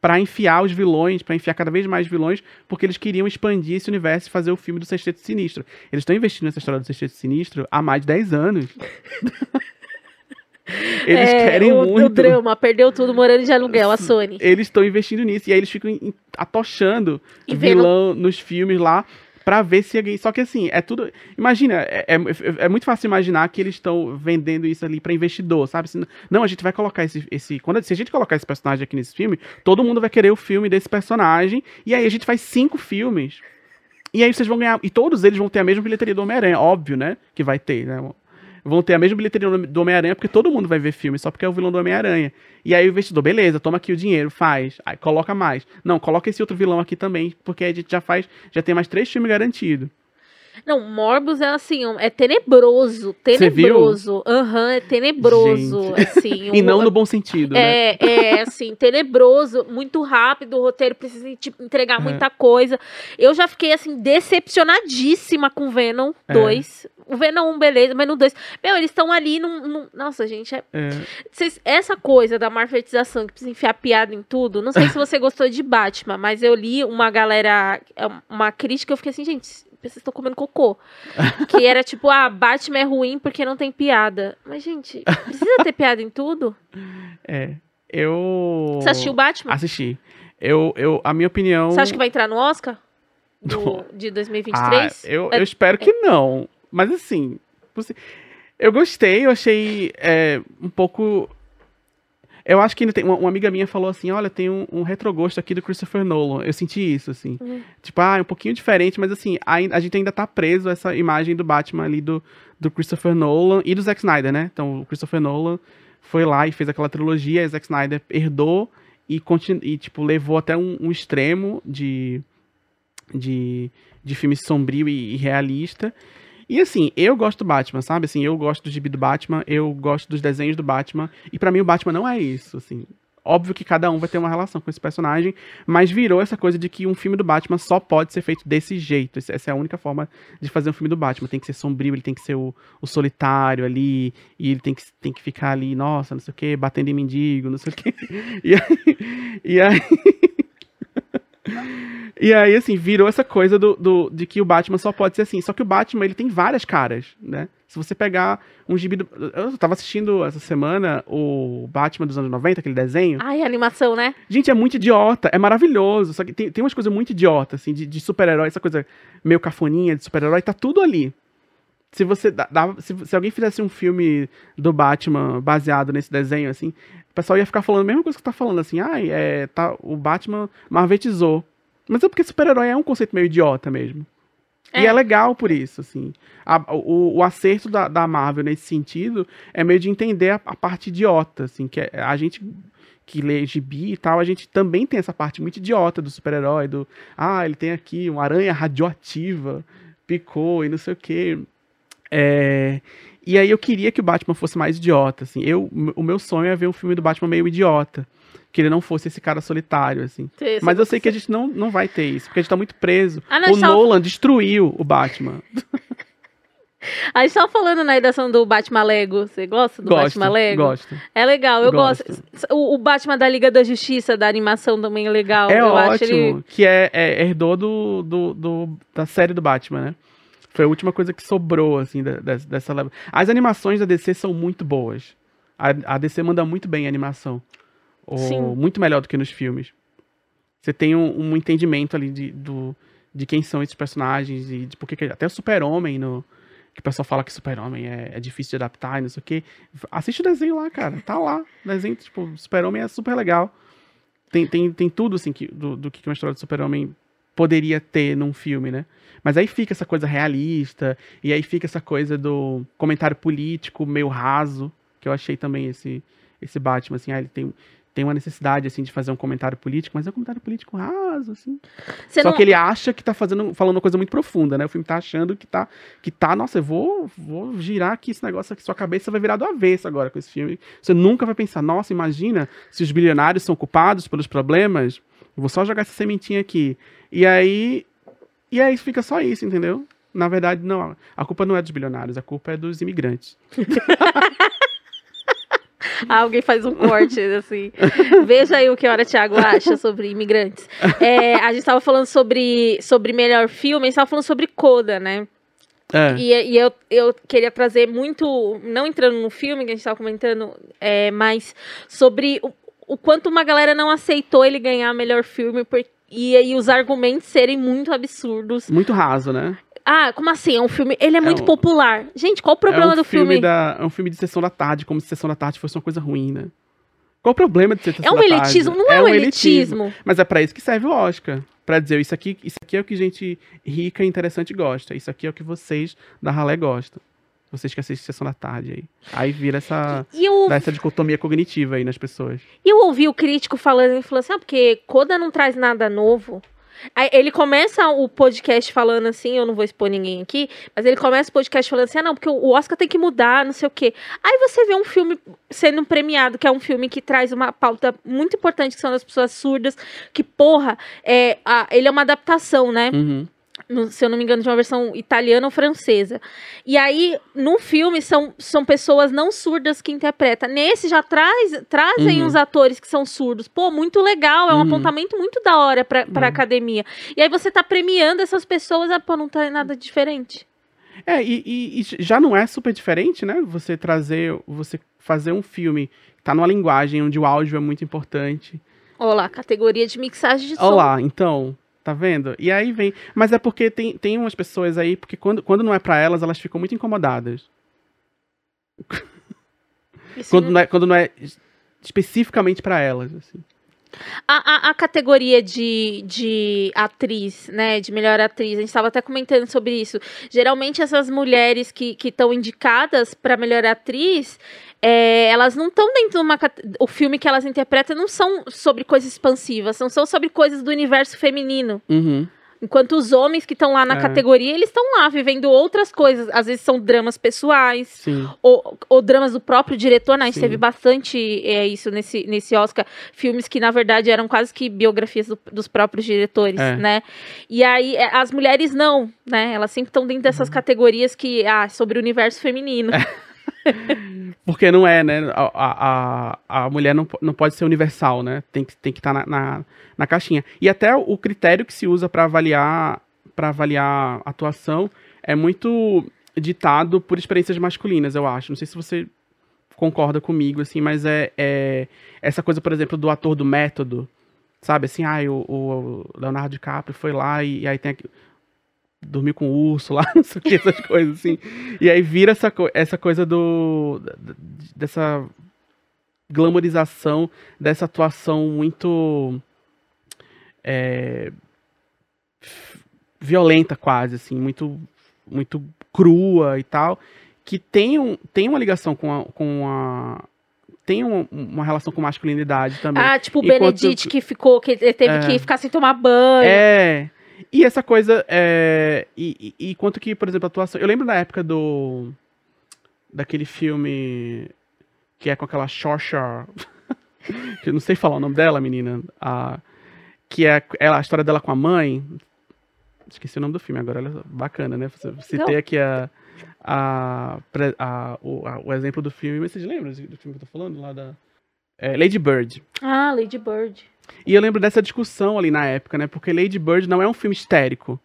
para enfiar os vilões, para enfiar cada vez mais vilões, porque eles queriam expandir esse universo e fazer o filme do Sexteto Sinistro. Eles estão investindo nessa história do Sexteto Sinistro há mais de 10 anos. Eles querem muito. O drama, perdeu tudo, morando de aluguel, a Sony. Eles estão investindo nisso, e aí eles ficam atochando e vilão nos filmes lá, pra ver se alguém... Só que assim, é tudo... Imagina, é muito fácil imaginar que eles estão vendendo isso ali pra investidor, sabe? Se não, a gente vai colocar se a gente colocar esse personagem aqui nesse filme, todo mundo vai querer o filme desse personagem, e aí a gente faz 5 filmes, e aí vocês vão ganhar... E todos eles vão ter a mesma bilheteria do Homem-Aranha, óbvio, né? Que vai ter, né? Vão ter a mesma bilheteria do Homem-Aranha, porque todo mundo vai ver filme, só porque é o vilão do Homem-Aranha. E aí o investidor, beleza, toma aqui o dinheiro, faz. Aí coloca mais. Não, coloca esse outro vilão aqui também, porque a gente já tem mais 3 filmes garantidos. Não, Morbius é assim, é tenebroso. É tenebroso, gente. Assim. E não no bom sentido, né? É assim, tenebroso, muito rápido, o roteiro precisa entregar muita coisa. Eu já fiquei, assim, decepcionadíssima com Venom 2. O Venom 1, beleza, mas no 2... Meu, eles estão ali num... Nossa, gente, essa coisa da marvetização que precisa enfiar piada em tudo, não sei se você gostou de Batman, mas eu li uma galera, uma crítica, eu fiquei assim, gente... Vocês estão comendo cocô. Que era tipo, Batman é ruim porque não tem piada. Mas, gente, precisa ter piada em tudo? Você assistiu o Batman? Assisti. A minha opinião... Você acha que vai entrar no Oscar? De 2023? Eu espero que não. Mas, assim... Eu gostei, eu achei um pouco... Eu acho que ainda tem... Uma amiga minha falou assim, olha, tem um retrogosto aqui do Christopher Nolan. Eu senti isso, assim. Tipo, é um pouquinho diferente, mas assim, a gente ainda tá preso a essa imagem do Batman ali, do Christopher Nolan e do Zack Snyder, né? Então, o Christopher Nolan foi lá e fez aquela trilogia, e o Zack Snyder herdou e tipo, levou até um extremo de filme sombrio e realista. E assim, eu gosto do Batman, sabe? Assim, eu gosto do gibi do Batman, eu gosto dos desenhos do Batman. E pra mim o Batman não é isso, assim. Óbvio que cada um vai ter uma relação com esse personagem, mas virou essa coisa de que um filme do Batman só pode ser feito desse jeito. Essa é a única forma de fazer um filme do Batman. Tem que ser sombrio, ele tem que ser o solitário ali, e ele tem que ficar ali, nossa, não sei o quê, batendo em mendigo, não sei o quê. E aí... E aí, assim, virou essa coisa de que o Batman só pode ser assim. Só que o Batman, ele tem várias caras, né? Se você pegar um gibi do... Eu tava assistindo essa semana o Batman dos anos 90, aquele desenho. Ai, a animação, né? Gente, é muito idiota, é maravilhoso. Só que tem umas coisas muito idiotas, assim, de super-herói, essa coisa meio cafoninha de super-herói, tá tudo ali. Se alguém fizesse um filme do Batman baseado nesse desenho, assim, o pessoal ia ficar falando a mesma coisa que tá falando, assim, o Batman marvetizou. Mas é porque super-herói é um conceito meio idiota mesmo. E é legal por isso, assim. O acerto da Marvel nesse sentido é meio de entender a parte idiota, assim, que a gente que lê gibi e tal, a gente também tem essa parte muito idiota do super-herói, ele tem aqui uma aranha radioativa, picou e não sei o quê. E aí eu queria que o Batman fosse mais idiota, assim. O meu sonho é ver um filme do Batman meio idiota. Que ele não fosse esse cara solitário, assim. Mas eu sei que a gente não vai ter isso, porque a gente tá muito preso. Nolan destruiu o Batman. Aí só falando na edição do Batman Lego, você gosta do Batman Lego? Gosto. É legal, eu gosto. O Batman da Liga da Justiça, da animação também é legal. É eu ótimo, acho ele... que herdou da série do Batman, né? Foi a última coisa que sobrou, assim, dessa leva. As animações da DC são muito boas. A DC manda muito bem a animação. Muito melhor do que nos filmes. Você tem um entendimento ali de quem são esses personagens e de porque até o Super-Homem, que o pessoal fala que Super-Homem é difícil de adaptar e não sei o quê. Assiste o desenho lá, cara. Tá lá. Desenho, tipo, Super-Homem é super legal. Tem tudo, assim, do que uma história de Super-Homem poderia ter num filme, né? Mas aí fica essa coisa realista e aí fica essa coisa do comentário político meio raso, que eu achei também esse Batman, assim, ele tem... tem uma necessidade, assim, de fazer um comentário político, mas é um comentário político raso, assim. Só que ele acha que tá falando uma coisa muito profunda, né? O filme tá achando que tá nossa, eu vou girar aqui esse negócio aqui, sua cabeça vai virar do avesso agora com esse filme. Você nunca vai pensar, nossa, imagina se os bilionários são culpados pelos problemas, eu vou só jogar essa sementinha aqui. E aí fica só isso, entendeu? Na verdade, não. A culpa não é dos bilionários, a culpa é dos imigrantes. Alguém faz um corte, assim. Veja aí o que a Hora Thiago acha sobre imigrantes. A gente estava falando sobre melhor filme, a gente estava falando sobre Coda, né? É. E eu queria trazer muito, não entrando no filme que a gente estava comentando, mas sobre o quanto uma galera não aceitou ele ganhar melhor filme e os argumentos serem muito absurdos. Muito raso, né? Ah, como assim? É um filme... Ele é muito popular. Gente, qual o problema do filme? É um filme de Sessão da Tarde, como se Sessão da Tarde fosse uma coisa ruim, né? Qual o problema de ser Sessão da Tarde? É um elitismo, não é um elitismo. Mas é pra isso que serve o Oscar. Pra dizer, isso aqui é o que gente rica e interessante gosta. Isso aqui é o que vocês da ralé gostam. Vocês que assistem Sessão da Tarde aí. Aí vira essa dicotomia cognitiva aí nas pessoas. E eu ouvi o crítico falando, ele falou assim, porque Coda não traz nada novo... Aí ele começa o podcast falando assim, eu não vou expor ninguém aqui, mas ele começa o podcast falando assim, porque o Oscar tem que mudar, não sei o quê. Aí você vê um filme sendo premiado, que é um filme que traz uma pauta muito importante, que são as pessoas surdas, que, ele é uma adaptação, né? Uhum. Se eu não me engano, de uma versão italiana ou francesa. E aí, no filme, são pessoas não surdas que interpretam. Nesse, já trazem uns atores que são surdos. Pô, muito legal, é um apontamento muito da hora pra academia. E aí você tá premiando essas pessoas, não tá nada diferente. E já não é super diferente, né? Você fazer um filme que tá numa linguagem onde o áudio é muito importante. Olha lá, categoria de mixagem de som. Olha lá, então... Tá vendo? E aí vem... Mas é porque tem umas pessoas aí... Porque quando não é pra elas, elas ficam muito incomodadas. Quando não é especificamente pra elas, assim. A categoria de atriz, né? De melhor atriz. A gente estava até comentando sobre isso. Geralmente, essas mulheres que estão indicadas pra melhor atriz... elas não estão dentro de uma... O filme que elas interpretam não são sobre coisas expansivas, são sobre coisas do universo feminino. Uhum. Enquanto os homens que estão lá na categoria, eles estão lá vivendo outras coisas. Às vezes são dramas pessoais, ou dramas do próprio diretor, né? A gente teve bastante isso nesse Oscar. Filmes que, na verdade, eram quase que biografias dos próprios diretores, né? E aí, as mulheres não, né? Elas sempre estão dentro dessas categorias que... sobre o universo feminino. Porque não é, né? A mulher não pode ser universal, né? Tem que estar na caixinha. E até o critério que se usa para avaliar atuação é muito ditado por experiências masculinas, eu acho. Não sei se você concorda comigo, assim, mas é essa coisa, por exemplo, do ator do método, sabe? Assim, o Leonardo DiCaprio foi lá e aí tem aqui... dormir com o urso lá, não sei o que, essas coisas assim. E aí vira essa coisa dessa glamorização, dessa atuação muito violenta quase, assim, muito, muito crua e tal, que tem uma ligação tem uma relação com masculinidade também. Tipo o Benedict que ele teve que ficar sem tomar banho. E essa coisa, e quanto que, por exemplo, a atuação... Eu lembro da época daquele filme que é com aquela Saoirse... eu não sei falar o nome dela, menina. Que é a história dela com a mãe. Esqueci o nome do filme agora, olha só, bacana, né? Citei aqui o exemplo do filme, mas vocês lembram do filme que eu tô falando? Lá da... Lady Bird. Lady Bird. E eu lembro dessa discussão ali na época, né? Porque Lady Bird não é um filme histérico.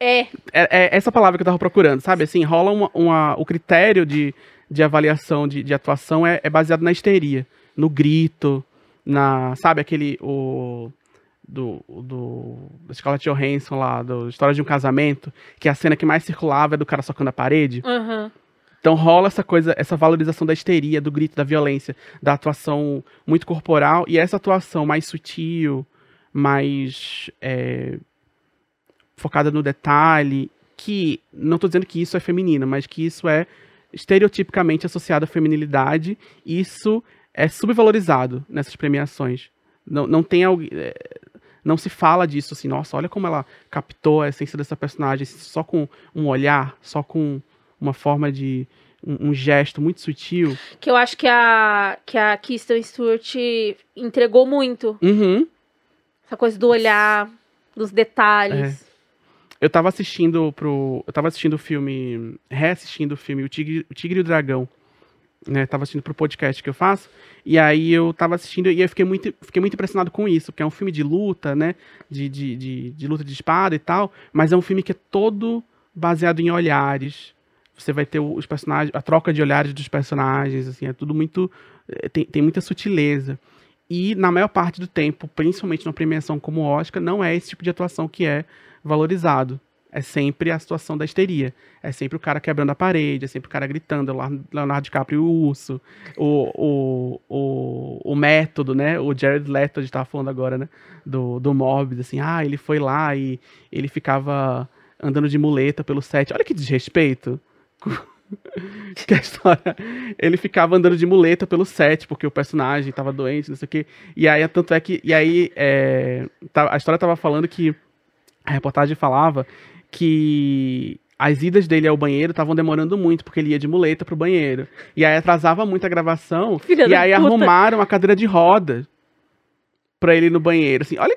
É essa palavra que eu tava procurando, sabe? Assim, rola o critério de avaliação de atuação é baseado na histeria, no grito, sabe? Aquele... do Scarlett Johansson lá, do História de um Casamento, que a cena que mais circulava é do cara socando a parede. Aham. Uhum. Então rola essa coisa, essa valorização da histeria, do grito, da violência, da atuação muito corporal. E essa atuação mais sutil, mais focada no detalhe, que não estou dizendo que isso é feminino, mas que isso é estereotipicamente associado à feminilidade. Isso é subvalorizado nessas premiações. Não tem alguém... Não se fala disso, assim, nossa, olha como ela captou a essência dessa personagem só com um olhar, só com uma forma de... um gesto muito sutil. Que eu acho que a Kristen Stewart entregou muito. Uhum. Essa coisa do olhar, dos detalhes. É. Eu tava reassistindo o filme O Tigre e o Dragão. Né, tava assistindo pro podcast que eu faço, e aí eu tava assistindo e eu fiquei muito impressionado com isso, porque é um filme de luta, né, de luta de espada e tal, mas é um filme que é todo baseado em olhares, você vai ter os personagens, a troca de olhares dos personagens, assim, é tudo muito, tem muita sutileza, e na maior parte do tempo, principalmente numa premiação como o Oscar, não é esse tipo de atuação que é valorizado. É sempre a situação da histeria. É sempre o cara quebrando a parede, é sempre o cara gritando, Leonardo DiCaprio, o urso, o método, né? O Jared Leto, a gente tava falando agora, né? Do Morbius, assim, ele foi lá e ele ficava andando de muleta pelo set. Olha que desrespeito! Que a história... Ele ficava andando de muleta pelo set, porque o personagem tava doente, não sei o quê. E aí, tanto é que... E aí, a história tava falando que... A reportagem falava... que as idas dele ao banheiro estavam demorando muito, porque ele ia de muleta pro banheiro. E aí atrasava muito a gravação, filha e aí puta. Arrumaram a cadeira de roda pra ele ir no banheiro. Assim, olha...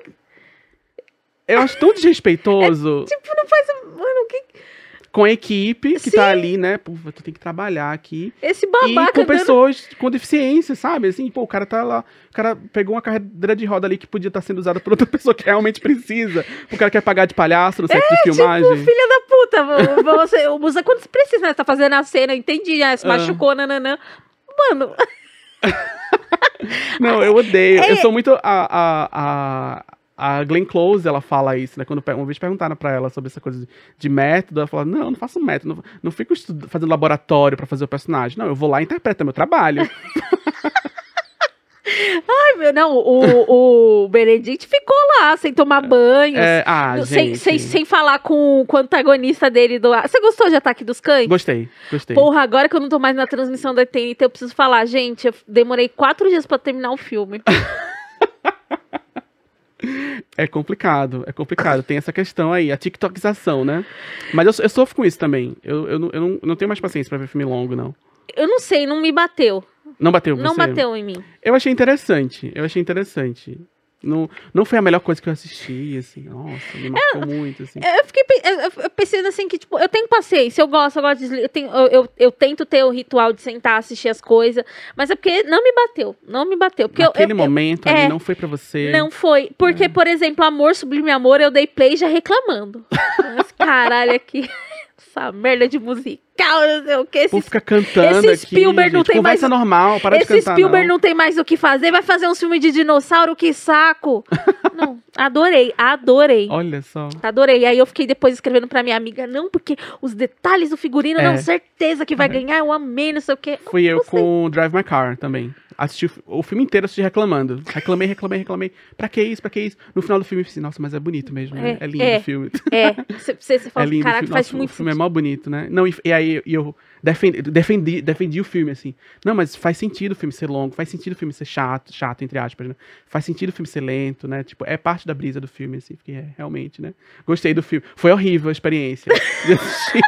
Eu acho tão desrespeitoso. Não faz... Mano, que... Com a equipe que tá ali, né? Pô, tu tem que trabalhar aqui. Esse babaca. E com pessoas com deficiência, sabe? Assim, pô, o cara tá lá. O cara pegou uma cadeira de roda ali que podia estar sendo usada por outra pessoa que realmente precisa. O cara quer pagar de palhaço no set de filmagem. Tipo, filha da puta. Você usa quando você precisa, né? Tá fazendo a cena, entendi, né? Se machucou, nananã. Mano. Não, eu odeio. Eu sou muito A Glenn Close, ela fala isso, né? Quando uma vez perguntaram pra ela sobre essa coisa de método, ela falou, não faço método, não fico fazendo laboratório pra fazer o personagem. Não, eu vou lá e interpreto meu trabalho. Ai, meu, não, o Benedict ficou lá, sem tomar banho, sem falar com o antagonista dele do... Você gostou de Ataque dos Cães? Gostei. Porra, agora que eu não tô mais na transmissão da TNT, eu preciso falar, gente, eu demorei 4 dias pra terminar o filme. É complicado, tem essa questão aí, a tiktokização, né? Mas eu sofro com isso também, eu não tenho mais paciência pra ver filme longo, não. Eu não sei, não me bateu. Não bateu com você? Não bateu em mim. Eu achei interessante. Não foi a melhor coisa que eu assisti, assim, nossa, me marcou muito, assim. Eu pensando assim que, tipo, eu tenho paciência, eu gosto de... Eu tento ter o ritual de sentar, assistir as coisas, mas é porque não me bateu. Porque naquele momento, ali, não foi pra você. Não foi, porque, por exemplo, Amor Sublime Amor, eu dei play já reclamando. Mas caralho, aqui... Essa merda de musical, não sei o que. Esse fica cantando esse Spielberg aqui, não tem mais, normal, para esse de cantar, Spielberg não tem mais o que fazer, vai fazer um filme de dinossauro, que saco. Não, adorei. Olha só. Adorei, aí eu fiquei depois escrevendo pra minha amiga, não, porque os detalhes do figurino, não, certeza que vai ganhar, eu amei, não sei o que. Fui eu com Drive My Car também. Assisti o filme inteiro reclamando. Reclamei. Pra que isso? No final do filme, eu pensei, nossa, mas é bonito mesmo, né? É lindo o filme. Você fala, caraca, faz muito sentido. O filme é mó bonito, né? Não, e aí eu defendi o filme, assim. Não, mas faz sentido o filme ser longo, faz sentido o filme ser chato, entre aspas, né? Faz sentido o filme ser lento, né? Tipo, é parte da brisa do filme, assim, porque realmente, né? Gostei do filme. Foi horrível a experiência de assistir.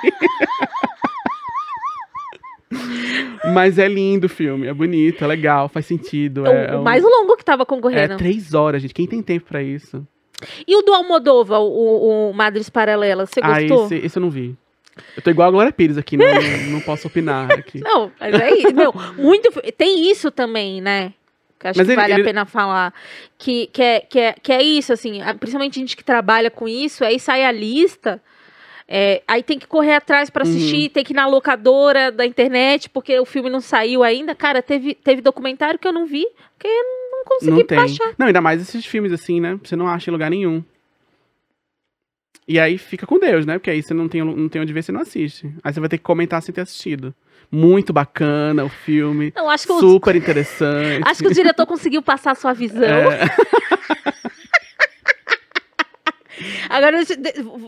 Mas é lindo o filme, é bonito, é legal, faz sentido. O mais longo que tava concorrendo. É 3 horas, gente. Quem tem tempo pra isso? E o do Almodóvar, o Madres Paralelas, você gostou? Esse eu não vi. Eu tô igual a Glória Pires aqui, não posso opinar aqui. Não, mas é isso. Meu, muito, tem isso também, né? Que acho que vale a pena falar. Que é isso, assim, principalmente a gente que trabalha com isso, aí sai a lista... aí tem que correr atrás pra assistir, tem que ir na locadora da internet, porque o filme não saiu ainda. Cara, teve documentário que eu não vi, porque eu não consegui baixar. Não, ainda mais esses filmes assim, né? Você não acha em lugar nenhum. E aí fica com Deus, né? Porque aí você não tem onde ver, você não assiste. Aí você vai ter que comentar sem ter assistido. Muito bacana o filme, não, acho que super interessante. Acho que o diretor conseguiu passar a sua visão. Agora,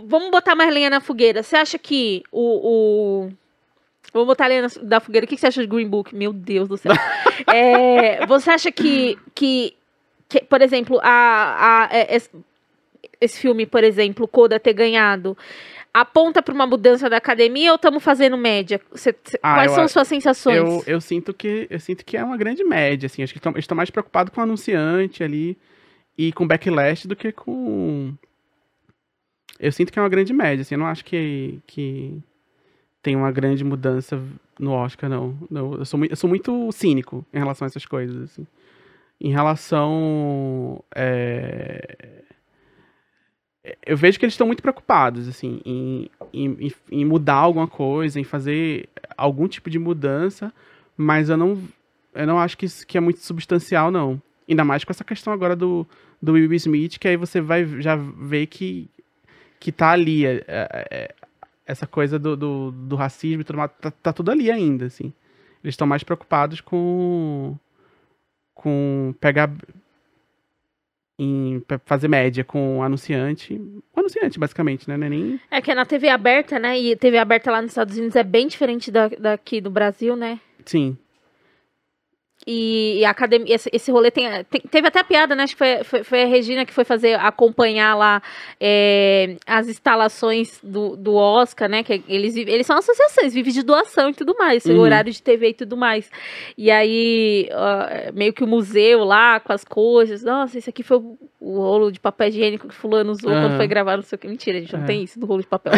vamos botar mais lenha na fogueira. Você acha que o Vou botar ali da fogueira. O que você acha de Green Book? Meu Deus do céu. Você acha que por exemplo, esse filme, por exemplo, Coda ter ganhado, aponta para uma mudança da academia ou estamos fazendo média? Quais são suas sensações? Eu sinto que é uma grande média, assim. Acho que eles estão mais preocupados com o anunciante ali e com backlash do que com... Eu sinto que é uma grande média, assim. Eu não acho que tem uma grande mudança no Oscar, não. Eu sou muito cínico em relação a essas coisas, assim. Em relação... Eu vejo que eles estão muito preocupados, assim, em mudar alguma coisa, em fazer algum tipo de mudança, mas eu não acho que isso que é muito substancial, não. Ainda mais com essa questão agora do Will Smith, que aí você vai já ver que tá ali, essa coisa do racismo e tudo mais, tá tudo ali ainda, assim. Eles estão mais preocupados com pegar... em fazer média com o anunciante. O anunciante, basicamente, né? Não é nem... que é na TV aberta, né? E TV aberta lá nos Estados Unidos é bem diferente daqui do Brasil, né? Sim. E a academia... Esse rolê teve até a piada, né? Acho que foi a Regina que foi acompanhar lá as instalações do Oscar, né? Que eles são associações, vivem de doação e tudo mais. Uhum. O horário de TV e tudo mais. E aí, meio que o museu lá, com as coisas. Nossa, isso aqui foi o rolo de papel higiênico que fulano usou quando foi gravar, não sei o que. Mentira, a gente não tem isso do rolo de papel.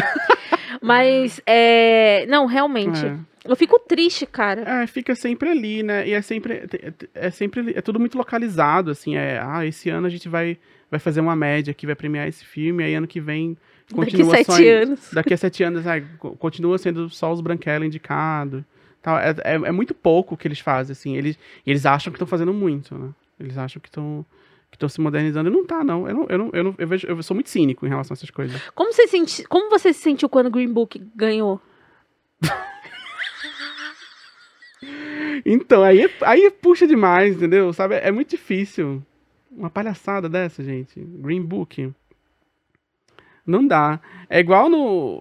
Mas, não, realmente... Eu fico triste, cara. Fica sempre ali, né? E é sempre tudo muito localizado, assim. Esse ano a gente vai fazer uma média aqui, vai premiar esse filme, aí ano que vem continua daqui 7 anos. Daqui a 7 anos, continua sendo só os Branquela indicado. Tal. É muito pouco que eles fazem, assim. Eles acham que estão fazendo muito, né? Eles acham que estão se modernizando. E não tá, não. Eu sou muito cínico em relação a essas coisas. Como você se sentiu quando o Green Book ganhou? Então, aí puxa demais, entendeu? Sabe? É muito difícil. Uma palhaçada dessa, gente. Green Book. Não dá. É igual no...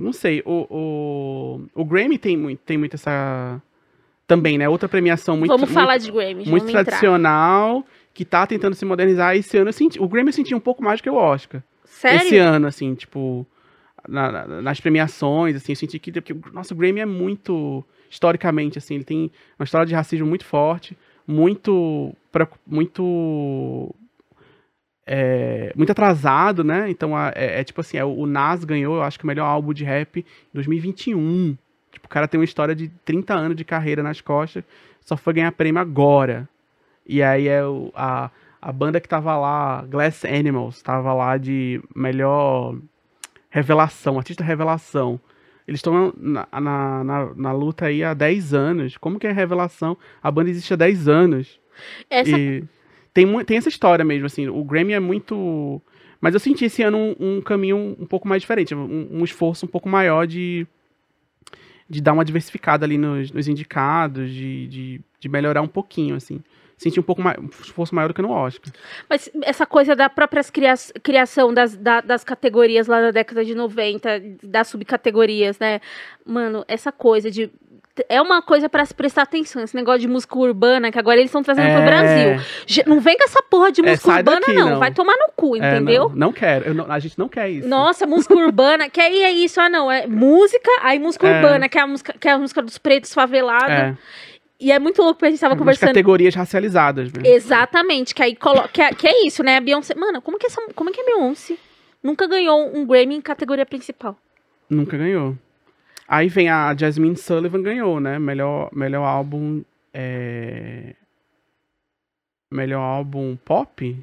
não sei. O Grammy tem muito essa... Também, né? Outra premiação muito... Vamos falar de Grammy. Muito tradicional, que tá tentando se modernizar. Esse ano o Grammy eu senti um pouco mais do que o Oscar. Sério? Esse ano, assim, tipo... Nas premiações, assim, eu senti que... Porque, nossa, o Grammy é muito... Historicamente, assim, ele tem uma história de racismo muito forte, muito atrasado, né? Então, tipo assim, o Nas ganhou, eu acho que o melhor álbum de rap em 2021. Tipo, o cara tem uma história de 30 anos de carreira nas costas, só foi ganhar prêmio agora. E aí a banda que tava lá, Glass Animals, tava lá de melhor revelação, artista revelação. Eles estão na luta aí há 10 anos. Como que é a revelação? A banda existe há 10 anos. E tem essa história mesmo, assim. O Grammy é muito... Mas eu senti esse ano um caminho um pouco mais diferente. Um esforço um pouco maior de dar uma diversificada ali nos indicados, de melhorar um pouquinho, assim. Senti um pouco mais, um esforço maior do que no Oscar. Mas essa coisa da própria criação das categorias lá na década de 90, das subcategorias, né? Mano, essa coisa de... É uma coisa pra se prestar atenção, esse negócio de música urbana, que agora eles estão trazendo pro Brasil. Não vem com essa porra de música urbana, daqui, não. Vai tomar no cu, entendeu? Não quero. A gente não quer isso. Nossa, música urbana, que aí é isso, não. É música, aí música urbana, que é a música dos pretos favelados. E é muito louco, porque a gente tava conversando... categorias racializadas. Mesmo. Exatamente, que aí que é isso, né? A Beyoncé... Mano, como é que a Beyoncé nunca ganhou um Grammy em categoria principal? Nunca ganhou. Aí vem a Jasmine Sullivan, ganhou, né? Melhor álbum... Melhor álbum pop?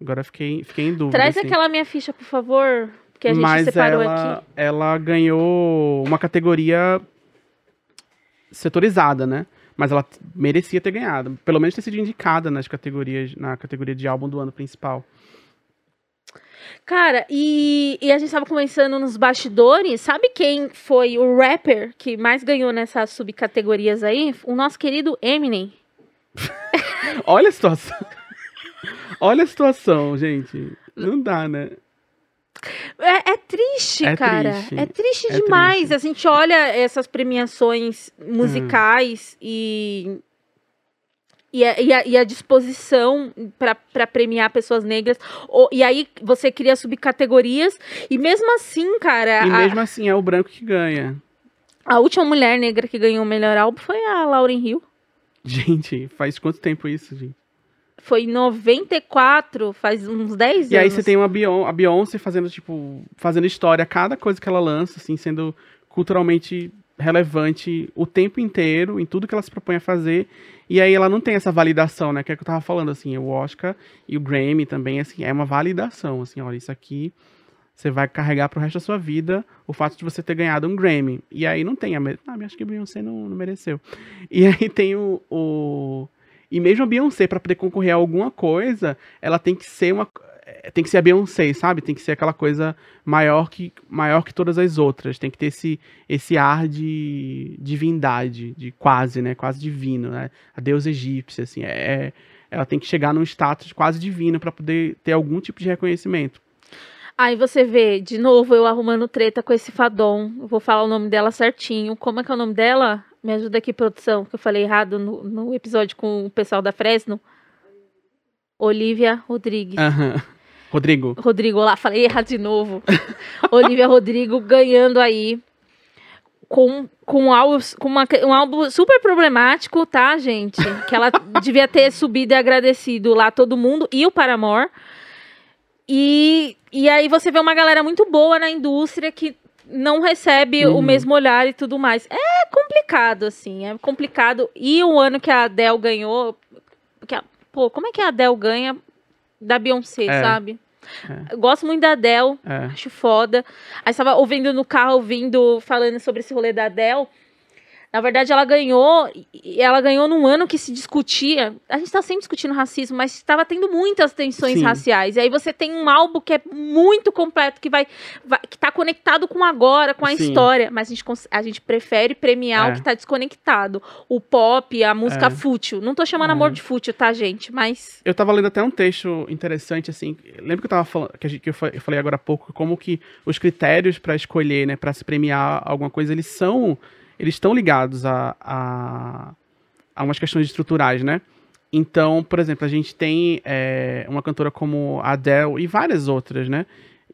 Agora fiquei em dúvida. Traz assim. Aquela minha ficha, por favor, que a gente separou aqui. Mas ela ganhou uma categoria setorizada, né? Mas ela merecia ter ganhado. Pelo menos ter sido indicada na categoria de álbum do ano principal. Cara, e a gente tava começando nos bastidores. Sabe quem foi o rapper que mais ganhou nessas subcategorias aí? O nosso querido Eminem. Olha a situação. Gente. Não dá, né? É triste, é cara. Triste. É triste demais. Triste. A gente olha essas premiações musicais e a disposição para premiar pessoas negras. E aí você cria subcategorias. E mesmo assim, cara... mesmo assim é o branco que ganha. A última mulher negra que ganhou o melhor álbum foi a Lauryn Hill. Gente, faz quanto tempo isso, gente? Foi em 94, faz uns 10 anos. E aí você tem uma Beyoncé fazendo história, cada coisa que ela lança, assim, sendo culturalmente relevante o tempo inteiro, em tudo que ela se propõe a fazer. E aí ela não tem essa validação, né? Que é o que eu tava falando, assim, o Oscar e o Grammy também, assim, é uma validação, assim, olha, isso aqui você vai carregar pro resto da sua vida o fato de você ter ganhado um Grammy. E aí não tem, acho que a Beyoncé não mereceu. E aí tem E mesmo a Beyoncé, pra poder concorrer a alguma coisa, ela tem que ser a Beyoncé, sabe? Tem que ser aquela coisa maior que todas as outras. Tem que ter esse ar de divindade, de quase, né? Quase divino, né? A deusa egípcia, assim. Ela tem que chegar num status quase divino pra poder ter algum tipo de reconhecimento. Aí você vê, de novo, eu arrumando treta com esse fadom. Eu vou falar o nome dela certinho. Como é que é o nome dela? Me ajuda aqui, produção, que eu falei errado no episódio com o pessoal da Fresno. Olivia Rodrigues. Uhum. Rodrigo, lá, falei errado de novo. Olivia Rodrigo ganhando aí com um álbum super problemático, tá, gente? Que ela devia ter subido e agradecido lá todo mundo e o Paramore. E aí você vê uma galera muito boa na indústria que não recebe o mesmo olhar e tudo mais. É complicado, assim, é complicado. E o ano que a Adele ganhou, como é que a Adele ganha da Beyoncé, sabe? É. Eu gosto muito da Adele, acho foda. Aí estava ouvindo no carro, falando sobre esse rolê da Adele. Na verdade, ela ganhou num ano que se discutia, a gente tá sempre discutindo racismo, mas estava tendo muitas tensões Sim. raciais, e aí você tem um álbum que é muito completo, que tá conectado com agora, com a Sim. história, mas a gente prefere premiar o que tá desconectado, o pop, a música fútil, não tô chamando amor de fútil, tá, gente, mas... Eu tava lendo até um texto interessante, assim, lembra que eu tava falando, que eu falei agora há pouco, como que os critérios pra escolher, né, pra se premiar alguma coisa, eles estão ligados a umas questões estruturais, né? Então, por exemplo, a gente tem uma cantora como a Adele e várias outras, né?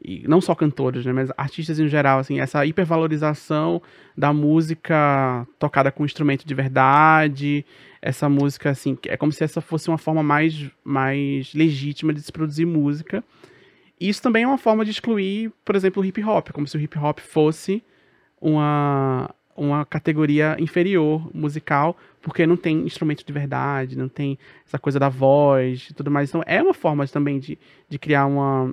E não só cantoras, né? Mas artistas em geral, assim, essa hipervalorização da música tocada com instrumento de verdade, essa música, assim, é como se essa fosse uma forma mais legítima de se produzir música. E isso também é uma forma de excluir, por exemplo, o hip-hop, como se o hip-hop fosse uma categoria inferior musical, porque não tem instrumento de verdade, não tem essa coisa da voz e tudo mais. Então é uma forma também de criar uma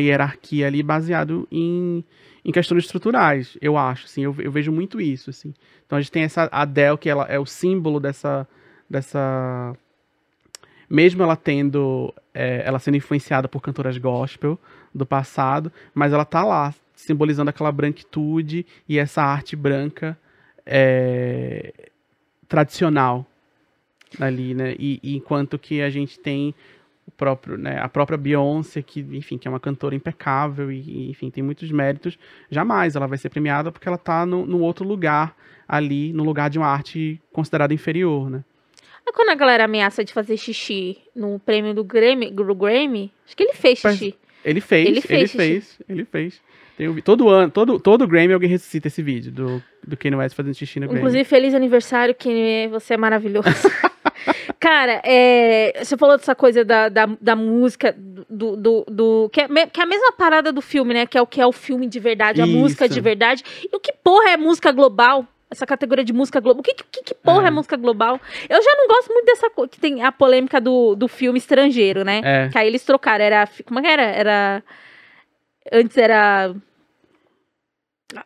hierarquia ali baseado em questões estruturais, eu acho, assim, eu vejo muito isso, assim. Então a gente tem essa Adele, que ela é o símbolo dessa mesmo ela sendo influenciada por cantoras gospel do passado, mas ela tá lá, simbolizando aquela branquitude e essa arte branca tradicional ali, né? E enquanto que a gente tem a própria Beyoncé, que, enfim, que é uma cantora impecável e enfim, tem muitos méritos, jamais ela vai ser premiada porque ela tá num outro lugar ali, no lugar de uma arte considerada inferior, né? É quando a galera ameaça de fazer xixi no prêmio do Grammy, acho que ele fez xixi. Ele fez. Todo Grammy alguém ressuscita esse vídeo do Kanye West fazendo xixi no Grammy. Inclusive, feliz aniversário, Kanye, você é maravilhoso. Cara, você falou dessa coisa da música, que é a mesma parada do filme, né? Que é o filme de verdade, a Isso. música de verdade. E o que porra é música global? Essa categoria de música global. Que porra é música global? Eu já não gosto muito dessa coisa. Que tem a polêmica do filme estrangeiro, né? É. Que aí eles trocaram. Como é que era? Antes era...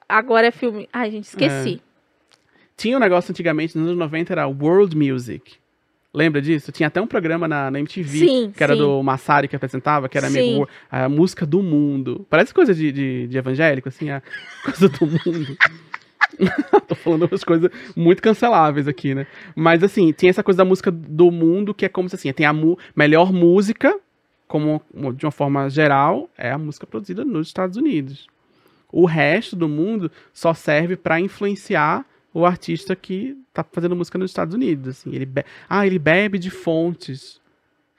Agora é filme... Ai, gente, esqueci. Tinha um negócio antigamente, nos anos 90, era World Music. Lembra disso? Tinha até um programa na MTV, que era do Massari que apresentava, que era meio a música do mundo. Parece coisa de evangélico, assim, a coisa do mundo. Tô falando umas coisas muito canceláveis aqui, né? Mas, assim, tinha essa coisa da música do mundo, que é como se, assim, tem a melhor música, como de uma forma geral, é a música produzida nos Estados Unidos. O resto do mundo só serve para influenciar o artista que tá fazendo música nos Estados Unidos. Assim, ele bebe de fontes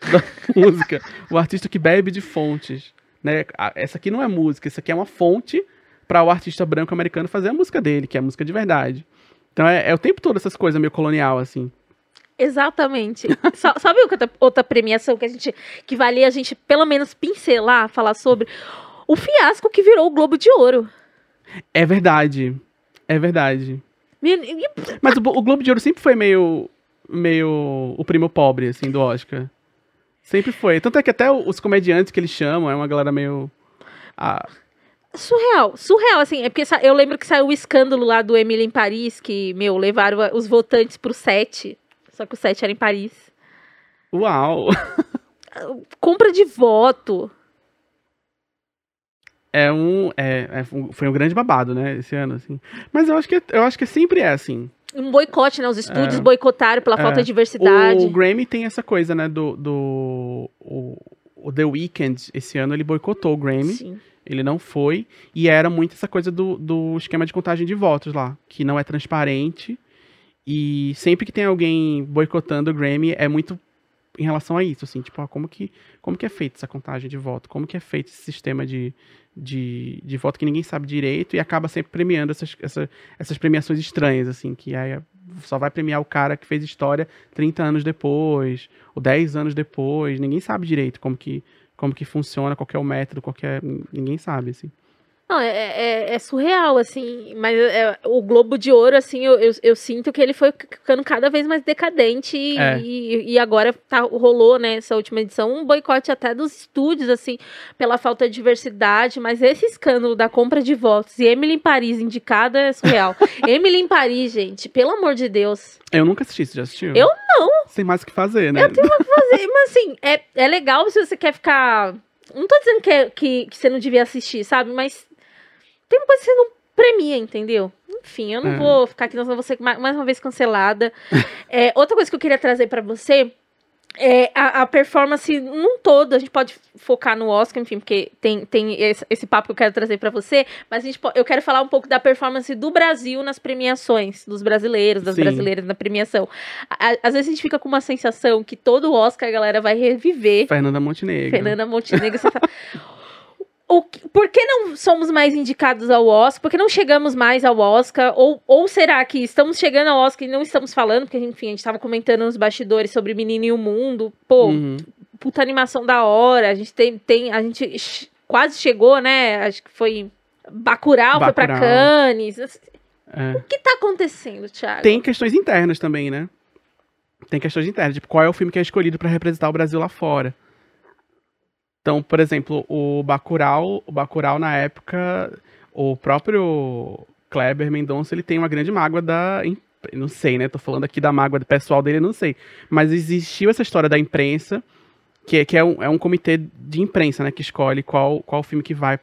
da música. O artista que bebe de fontes. Né? Essa aqui não é música, isso aqui é uma fonte para o artista branco americano fazer a música dele, que é a música de verdade. Então é o tempo todo essas coisas meio colonial, assim. Exatamente. Sabe outra premiação que valia a gente pelo menos pincelar, falar sobre? O fiasco que virou o Globo de Ouro. É verdade. É verdade. Mas o Globo de Ouro sempre foi meio o primo pobre, assim, do Oscar. Sempre foi. Tanto é que até os comediantes que eles chamam, é uma galera meio... Surreal, assim, é porque eu lembro que saiu o escândalo lá do Emily em Paris, que, levaram os votantes pro set, só que o set era em Paris. Uau! Compra de voto. Foi um grande babado, né, esse ano, assim. Mas eu acho que sempre é assim. Um boicote, né, os estúdios boicotaram pela falta de diversidade. O Grammy tem essa coisa, né, do The Weeknd, esse ano ele boicotou o Grammy. Sim. Ele não foi, e era muito essa coisa do esquema de contagem de votos lá, que não é transparente, e sempre que tem alguém boicotando o Grammy, é muito em relação a isso, assim, tipo, como que é feita essa contagem de voto, como que é feito esse sistema de voto que ninguém sabe direito, e acaba sempre premiando essas premiações estranhas, assim, que aí só vai premiar o cara que fez história 30 anos depois, ou 10 anos depois, ninguém sabe direito como que funciona, qual que é o método, ninguém sabe, assim. Não, é surreal, assim, mas o Globo de Ouro, assim, eu sinto que ele foi ficando cada vez mais decadente e agora rolou, né, essa última edição, um boicote até dos estúdios, assim, pela falta de diversidade, mas esse escândalo da compra de votos e Emily em Paris indicada é surreal. Emily em Paris, gente, pelo amor de Deus. Eu nunca assisti, você já assistiu? Eu não. Você tem mais o que fazer, né? Eu tenho mais o que fazer, mas assim, é legal se você quer ficar... Não tô dizendo que você não devia assistir, sabe, mas... Tem uma coisa que você não premia, entendeu? Enfim, eu não vou ficar aqui, não vou ser mais uma vez cancelada. Outra coisa que eu queria trazer pra você é a performance num todo. A gente pode focar no Oscar, enfim, porque tem esse papo que eu quero trazer pra você, mas eu quero falar um pouco da performance do Brasil nas premiações, dos brasileiros, das Sim. brasileiras na premiação. Às vezes a gente fica com uma sensação que todo Oscar a galera vai reviver. Fernanda Montenegro, você fala... Por que não somos mais indicados ao Oscar? Por que não chegamos mais ao Oscar? Ou será que estamos chegando ao Oscar e não estamos falando? Porque, enfim, a gente estava comentando nos bastidores sobre Menino e o Mundo. Puta animação da hora. A gente a gente quase chegou, né? Acho que foi Bacurau. Foi pra Cannes. O que tá acontecendo, Thiago? Tem questões internas também, né? Tipo, qual é o filme que é escolhido para representar o Brasil lá fora? Então, por exemplo, o Bacurau na época, o próprio Kleber Mendonça, ele tem uma grande mágoa da... Não sei, né? Tô falando aqui da mágoa pessoal dele, não sei. Mas existiu essa história da imprensa, que é um comitê de imprensa, né? Que escolhe qual filme que vai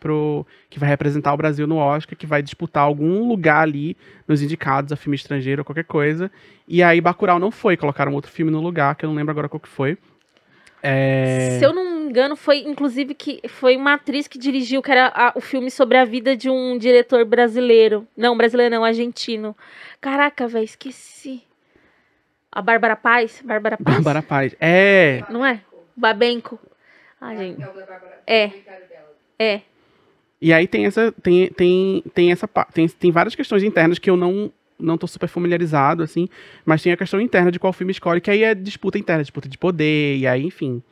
representar o Brasil no Oscar, que vai disputar algum lugar ali nos indicados a filme estrangeiro ou qualquer coisa. E aí Bacurau não foi, colocaram outro filme no lugar, que eu não lembro agora qual que foi. Se eu não me engano, foi inclusive que foi uma atriz que dirigiu, que era o filme sobre a vida de um diretor brasileiro. Não, brasileiro não, argentino. Caraca, velho, esqueci. A Bárbara Paz? Bárbara Paz, não é? Babenco. Ah, gente. É. E aí tem várias questões internas que eu não tô super familiarizado, assim, mas tem a questão interna de qual filme escolhe, que aí é disputa interna, disputa de poder, e aí, enfim,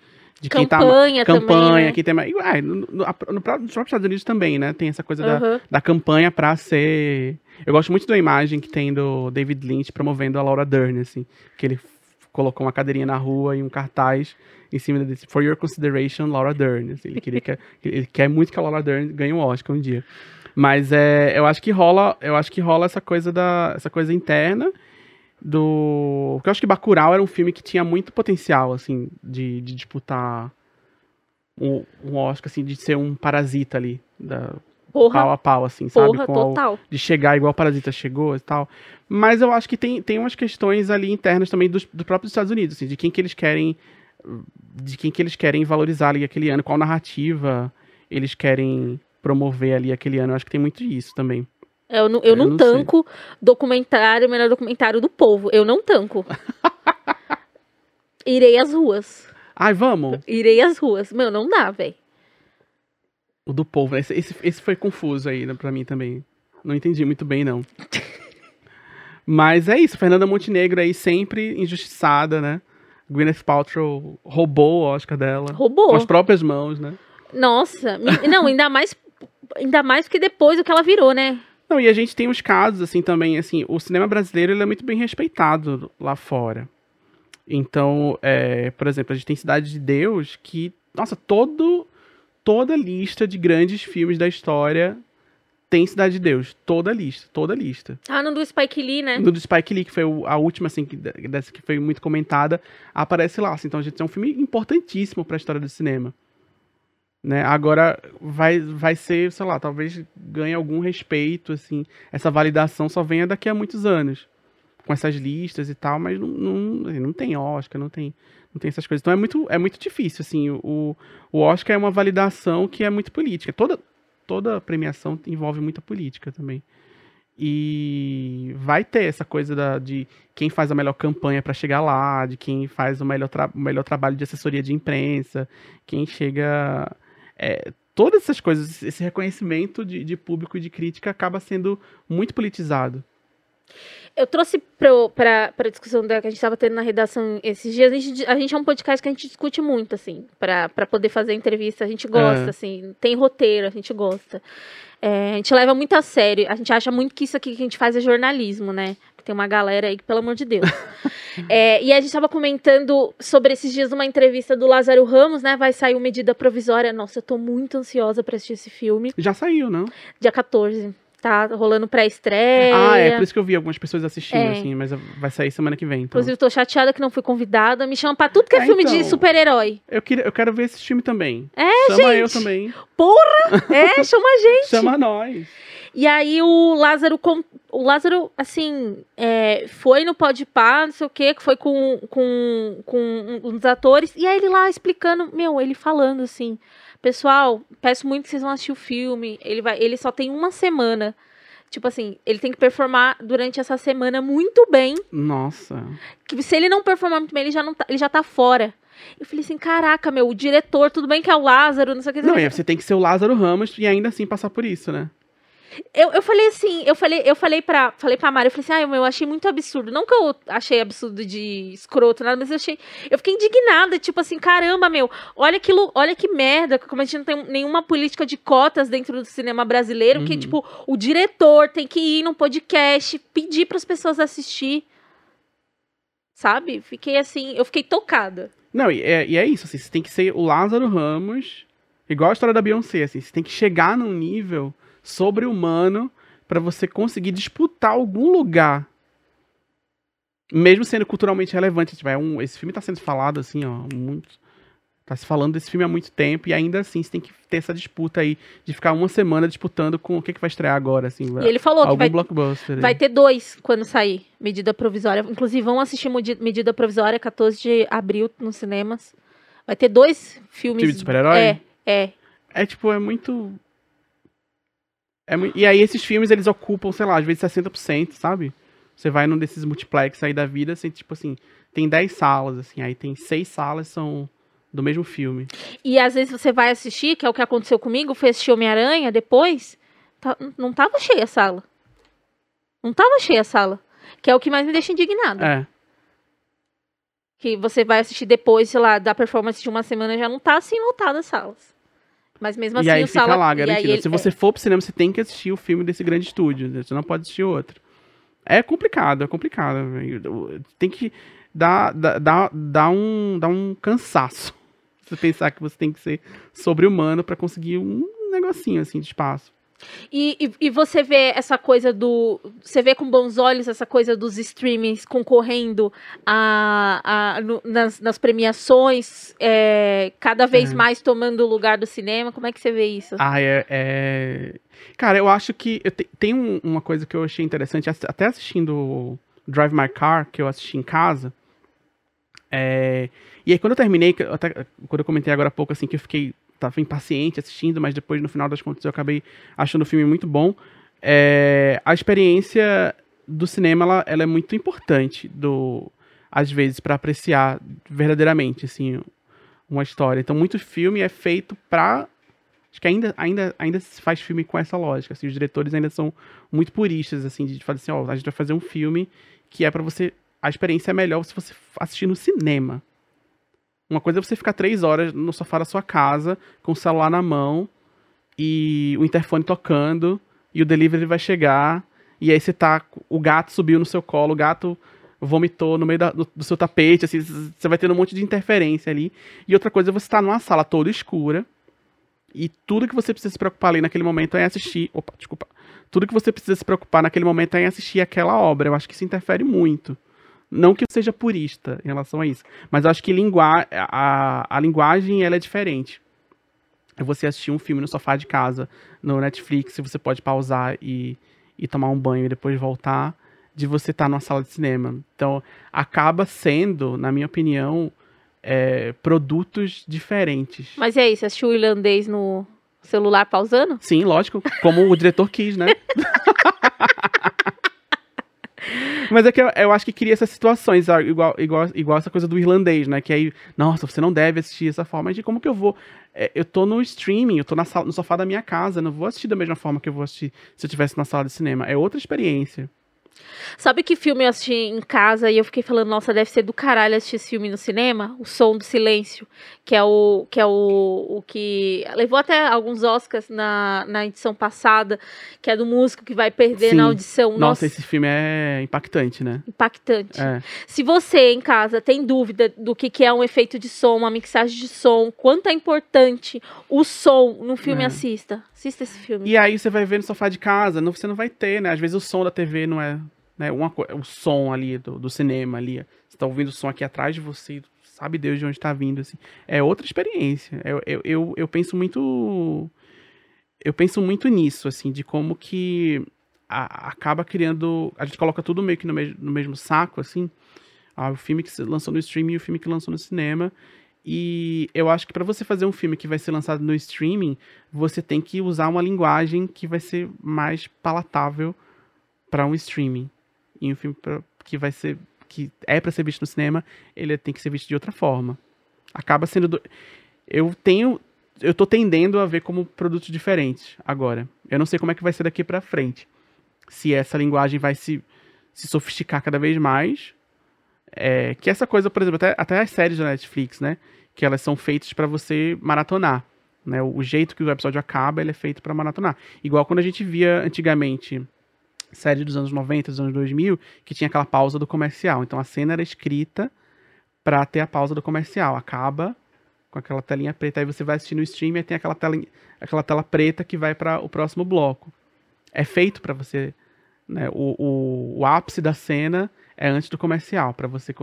de quem tá... Campanha, né? Quem tem... Nos próprios Estados Unidos também, né, tem essa coisa da campanha pra ser... Eu gosto muito da imagem que tem do David Lynch promovendo a Laura Dern, assim, que ele colocou uma cadeirinha na rua e um cartaz em cima desse For Your Consideration, Laura Dern, assim, ele quer muito que a Laura Dern ganhe um Oscar um dia. Mas eu acho que rola essa coisa interna do... Porque eu acho que Bacurau era um filme que tinha muito potencial, assim, de disputar um Oscar, assim, de ser um Parasita ali, pau a pau, assim, sabe? Total. De chegar igual Parasita chegou e tal. Mas eu acho que tem umas questões ali internas também dos próprios Estados Unidos, assim, de quem que eles querem de quem que eles querem valorizar ali aquele ano, qual narrativa eles querem promover ali aquele ano. Eu acho que tem muito disso também. Eu não tanco documentário, melhor documentário do povo. Eu não tanco. Irei às ruas. Ai, vamos? Irei às ruas. Meu, não dá, velho. O do povo, né? Esse foi confuso aí, né, pra mim também. Não entendi muito bem, não. Mas é isso, Fernanda Montenegro aí sempre injustiçada, né? Gwyneth Paltrow roubou o Oscar dela. Roubou. Com as próprias mãos, né? Nossa, não, ainda mais porque depois do que ela virou, né? Não, e a gente tem uns casos, assim, também, assim, o cinema brasileiro, ele é muito bem respeitado lá fora. Então, por exemplo, a gente tem Cidade de Deus, que, nossa, toda lista de grandes filmes da história tem Cidade de Deus. Toda lista. Ah, no do Spike Lee, né? No do Spike Lee, que foi a última, assim, dessa que foi muito comentada, aparece lá, assim. Então, a gente tem um filme importantíssimo para a história do cinema. Né? Agora vai ser, sei lá, talvez ganhe algum respeito, assim, essa validação só venha daqui a muitos anos, com essas listas e tal, mas não tem Oscar, não tem essas coisas. Então é muito difícil, assim, o Oscar é uma validação que é muito política, toda premiação envolve muita política também, e vai ter essa coisa de quem faz a melhor campanha para chegar lá, de quem faz o melhor trabalho de assessoria de imprensa, quem chega... todas essas coisas, esse reconhecimento de público e de crítica acaba sendo muito politizado. Eu trouxe para a discussão que a gente estava tendo na redação esses dias, a gente é um podcast que a gente discute muito, assim, para poder fazer entrevista, a gente gosta, assim, tem roteiro, a gente gosta. A gente leva muito a sério, a gente acha muito que isso aqui que a gente faz é jornalismo, né? Tem uma galera aí que, pelo amor de Deus. E a gente estava comentando sobre esses dias uma entrevista do Lázaro Ramos, né? Vai sair o Medida Provisória. Nossa, eu tô muito ansiosa pra assistir esse filme. Já saiu, não? Dia 14. Tá rolando pré-estreia. Ah, é por isso que eu vi algumas pessoas assistindo, assim. Mas vai sair semana que vem, então. Inclusive, tô chateada que não fui convidada. Me chama pra tudo que é filme, então, de super-herói. Eu quero ver esse filme também. Chama gente. Eu também. Porra! Chama a gente. Chama nós. E aí o Lázaro, assim, foi no Podpah, não sei o quê, que foi com um dos atores, e aí ele lá explicando, ele falando assim, pessoal, peço muito que vocês vão assistir o filme, ele só tem uma semana, tipo assim, ele tem que performar durante essa semana muito bem. Nossa. Que se ele não performar muito bem, ele já tá fora. Eu falei assim, caraca, o diretor, tudo bem que é o Lázaro, não sei o que. Não, você tem que ser o Lázaro Ramos e ainda assim passar por isso, né? Eu falei assim, eu falei pra Mari, eu falei assim, eu achei muito absurdo. Não que eu achei absurdo de escroto, nada, mas eu fiquei indignada, tipo assim, caramba, olha que merda, como a gente não tem nenhuma política de cotas dentro do cinema brasileiro, que, tipo, o diretor tem que ir num podcast, pedir pras pessoas assistir, sabe? Fiquei assim, eu fiquei tocada. Não, e é isso, assim, você tem que ser o Lázaro Ramos, igual a história da Beyoncé, assim, você tem que chegar num nível... sobre-humano, para você conseguir disputar algum lugar. Mesmo sendo culturalmente relevante. Tipo, esse filme tá sendo falado, assim, ó, muito... Tá se falando desse filme há muito tempo, e ainda assim você tem que ter essa disputa aí, de ficar uma semana disputando com o que vai estrear agora, assim. E ele falou que vai ter 2 quando sair, Medida Provisória. Inclusive, vão assistir Medida Provisória, 14 de abril, nos cinemas. Vai ter 2 filmes... Filme de super-herói? É muito... E aí esses filmes, eles ocupam, sei lá, às vezes 60%, sabe? Você vai num desses multiplex aí da vida, assim, tipo assim, tem 10 salas, assim, aí tem 6 salas são do mesmo filme. E às vezes você vai assistir, que é o que aconteceu comigo, foi assistir Homem-Aranha depois, não tava cheia a sala. Que é o que mais me deixa indignada. Que você vai assistir depois, sei lá, da performance de uma semana, já não tá assim lotada as salas. Mas mesmo assim, o sala... E aí fica lá, garantido. Se você for pro cinema, você tem que assistir o filme desse grande estúdio. Você não pode assistir outro. É complicado. Tem que dar um cansaço. Você pensar que você tem que ser sobre-humano pra conseguir um negocinho, assim, de espaço. E você vê essa coisa do... Você vê com bons olhos essa coisa dos streamings concorrendo nas premiações, cada vez mais tomando o lugar do cinema? Como é que você vê isso? Cara, eu acho que... Tem uma coisa que eu achei interessante, até assistindo Drive My Car, que eu assisti em casa, E aí quando eu terminei, quando eu comentei agora há pouco assim, que eu tava impaciente assistindo, mas depois no final das contas eu acabei achando o filme muito bom. A experiência do cinema, ela é muito importante, às vezes, para apreciar verdadeiramente assim, uma história. Então muito filme é feito pra... Acho que ainda se faz filme com essa lógica, assim, os diretores ainda são muito puristas, assim, de falar assim, ó, a gente vai fazer um filme que é pra você... A experiência é melhor se você assistir no cinema. Uma coisa é você ficar 3 horas no sofá da sua casa, com o celular na mão, e o interfone tocando, e o delivery vai chegar, e aí você tá... O gato subiu no seu colo, o gato vomitou no meio do seu tapete, assim, você vai tendo um monte de interferência ali. E outra coisa é você tá numa sala toda escura, e tudo que você precisa se preocupar ali naquele momento é assistir... Tudo que você precisa se preocupar naquele momento é assistir aquela obra. Eu acho que isso interfere muito. Não que eu seja purista em relação a isso, mas eu acho que a linguagem, ela é diferente. Você assistir um filme no sofá de casa, no Netflix, você pode pausar e tomar um banho e depois voltar, de você estar numa sala de cinema. Então, acaba sendo, na minha opinião... produtos diferentes. Mas é isso, assistiu o irlandês no celular pausando? Sim, lógico, como o diretor quis, né? Mas é que eu acho que cria essas situações, igual essa coisa do irlandês, né? Que aí, nossa, você não deve assistir dessa forma. Mas de como que eu vou? Eu tô no streaming, eu tô no sofá da minha casa, não vou assistir da mesma forma que eu vou assistir se eu estivesse na sala de cinema. É outra experiência. Sabe que filme eu assisti em casa e eu fiquei falando, nossa, deve ser do caralho assistir esse filme no cinema? O Som do Silêncio, que é o que levou até alguns Oscars na edição passada, que é do músico que vai perder Sim. na audição. Nossa, esse filme é impactante, né? Impactante. É. Se você, em casa, tem dúvida do que é um efeito de som, uma mixagem de som, quanto é importante o som no filme, assista. Assista esse filme. E aí você vai ver no sofá de casa, você não vai ter, né? Às vezes o som da TV não é... Né, o som ali do cinema ali, você tá ouvindo o som aqui atrás de você, sabe Deus de onde tá vindo, assim. É outra experiência. Eu penso muito nisso, assim, de como que acaba criando, a gente coloca tudo meio que no mesmo saco, assim, o filme que se lançou no streaming e o filme que lançou no cinema. E eu acho que para você fazer um filme que vai ser lançado no streaming, você tem que usar uma linguagem que vai ser mais palatável para um streaming. E um filme que é pra ser visto no cinema, ele tem que ser visto de outra forma. Acaba sendo... Eu tô tendendo a ver como produtos diferentes agora. Eu não sei como é que vai ser daqui pra frente. Se essa linguagem vai se sofisticar cada vez mais. Que essa coisa, por exemplo, até as séries da Netflix, né? Que elas são feitas pra você maratonar. Né? O jeito que o episódio acaba, ele é feito pra maratonar. Igual quando a gente via antigamente... série dos anos 90, dos anos 2000, que tinha aquela pausa do comercial. Então a cena era escrita pra ter a pausa do comercial. Acaba com aquela telinha preta, aí você vai assistir no stream e tem aquela tela preta que vai para o próximo bloco. É feito pra você, né, o ápice da cena é antes do comercial, pra você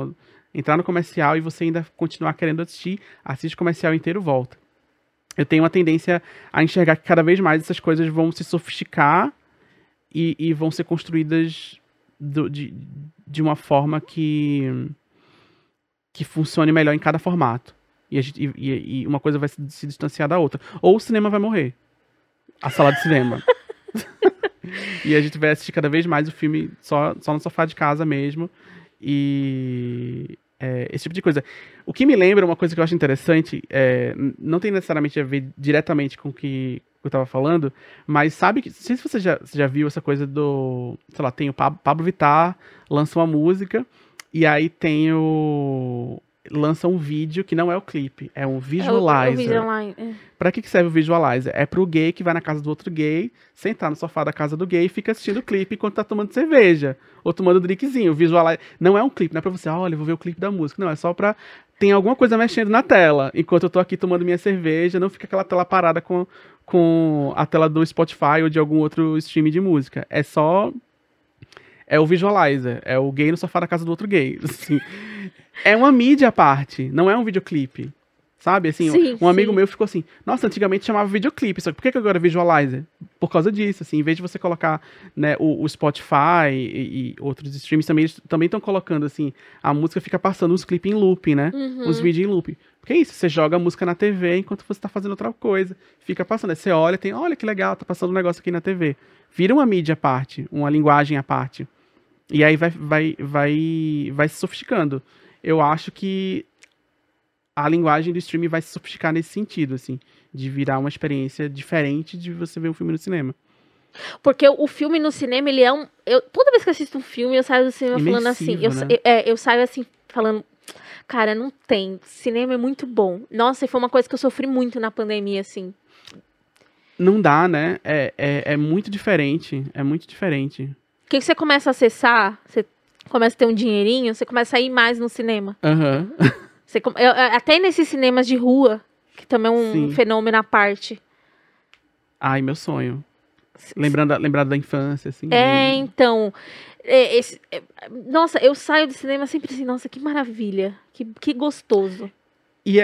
entrar no comercial e você ainda continuar querendo assistir, assiste o comercial inteiro, volta. Eu tenho uma tendência a enxergar que cada vez mais essas coisas vão se sofisticar e vão ser construídas de uma forma que funcione melhor em cada formato. E uma coisa vai se distanciar da outra. Ou o cinema vai morrer. A sala de cinema. E a gente vai assistir cada vez mais o filme só no sofá de casa mesmo. Esse tipo de coisa. O que me lembra, uma coisa que eu acho interessante, não tem necessariamente a ver diretamente com o que eu tava falando, mas sabe que, não sei se você já viu essa coisa do, sei lá, tem o Pablo Vittar lança uma música e aí tem lança um vídeo que não é o clipe, é um visualizer. Pra que serve o visualizer? É pro gay que vai na casa do outro gay, sentar no sofá da casa do gay e fica assistindo o clipe enquanto tá tomando cerveja ou tomando drinkzinho. O visualizer não é um clipe, não é pra você, olha, eu vou ver o clipe da música. Não, é só pra... Tem alguma coisa mexendo na tela enquanto eu tô aqui tomando minha cerveja, não fica aquela tela parada com a tela do Spotify ou de algum outro stream de música. É só... É o visualizer. É o gay no sofá da casa do outro gay. Assim. É uma mídia à parte. Não é um videoclipe. Sabe? Assim, sim, um amigo meu ficou assim, nossa, antigamente chamava videoclipe, só que por que agora é visualizer? por causa disso, assim, em vez de você colocar, né, o Spotify e outros streams, também estão colocando, assim, a música fica passando uns clipes em loop, né, uns vídeos em loop. Porque é isso, você joga a música na TV enquanto você tá fazendo outra coisa, fica passando, aí você olha, tem, olha que legal, tá passando um negócio aqui na TV. Vira uma mídia à parte, uma linguagem à parte. E aí vai se sofisticando. Eu acho que a linguagem do streaming vai se sofisticar nesse sentido, assim, de virar uma experiência diferente de você ver um filme no cinema. Porque o filme no cinema, ele é um... toda vez que eu assisto um filme, eu saio do cinema imersivo, falando assim. Né? Eu saio assim, falando, cara, não tem. Cinema é muito bom. Nossa, e foi uma coisa que eu sofri muito na pandemia, assim. Não dá, né? É muito diferente. É muito diferente. O que você começa a acessar? Você começa a ter um dinheirinho, você começa a ir mais no cinema. Aham. Uhum. Até nesses cinemas de rua, que também é um Sim. fenômeno à parte. Ai, meu sonho. Lembrando da infância, assim. Então. Nossa, eu saio do cinema sempre assim, nossa, que maravilha. Que gostoso. E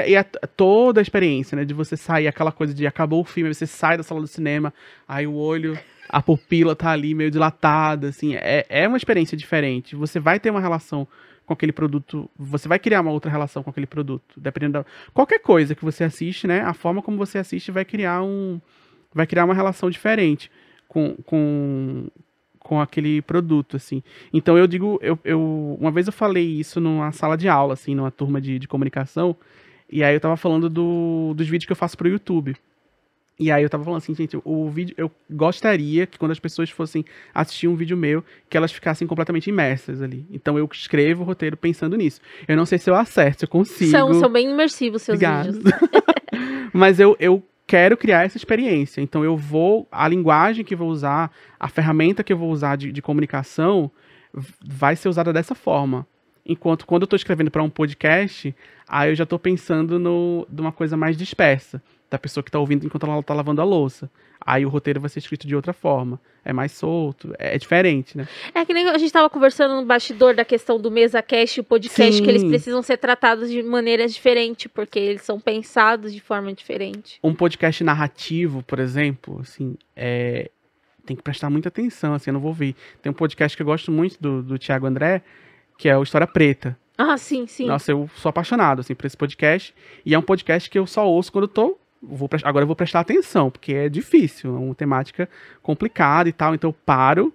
toda a experiência, né? De você sair, aquela coisa de acabou o filme, você sai da sala do cinema, aí o olho, a pupila tá ali meio dilatada, assim. É uma experiência diferente. Você vai ter uma relação com aquele produto, você vai criar uma outra relação com aquele produto, dependendo da... Qualquer coisa que você assiste, né, a forma como você assiste vai criar uma relação diferente com aquele produto, assim. Então eu digo, uma vez eu falei isso numa sala de aula, assim, numa turma de comunicação, e aí eu tava falando dos vídeos que eu faço pro YouTube. E aí eu tava falando assim, gente, o vídeo, eu gostaria que quando as pessoas fossem assistir um vídeo meu, que elas ficassem completamente imersas ali. Então eu escrevo o roteiro pensando nisso. Eu não sei se eu acerto, se eu consigo. São bem imersivos seus vídeos. Mas eu quero criar essa experiência. Então a linguagem que eu vou usar, a ferramenta que eu vou usar de comunicação, vai ser usada dessa forma. Enquanto quando eu tô escrevendo para um podcast, aí eu já tô pensando numa coisa mais dispersa. Da pessoa que tá ouvindo enquanto ela tá lavando a louça. Aí o roteiro vai ser escrito de outra forma. É mais solto, é diferente, né? É que nem a gente tava conversando no bastidor da questão do mesa cast e o podcast, Sim. que eles precisam ser tratados de maneiras diferentes, porque eles são pensados de forma diferente. Um podcast narrativo, por exemplo, assim, tem que prestar muita atenção, assim, eu não vou ouvir. Tem um podcast que eu gosto muito do Thiago André, que é o História Preta. Ah, sim, sim. Nossa, eu sou apaixonado, assim, por esse podcast. E é um podcast que eu só ouço quando eu tô... Agora eu vou prestar atenção, porque é difícil, é uma temática complicada e tal, então eu paro,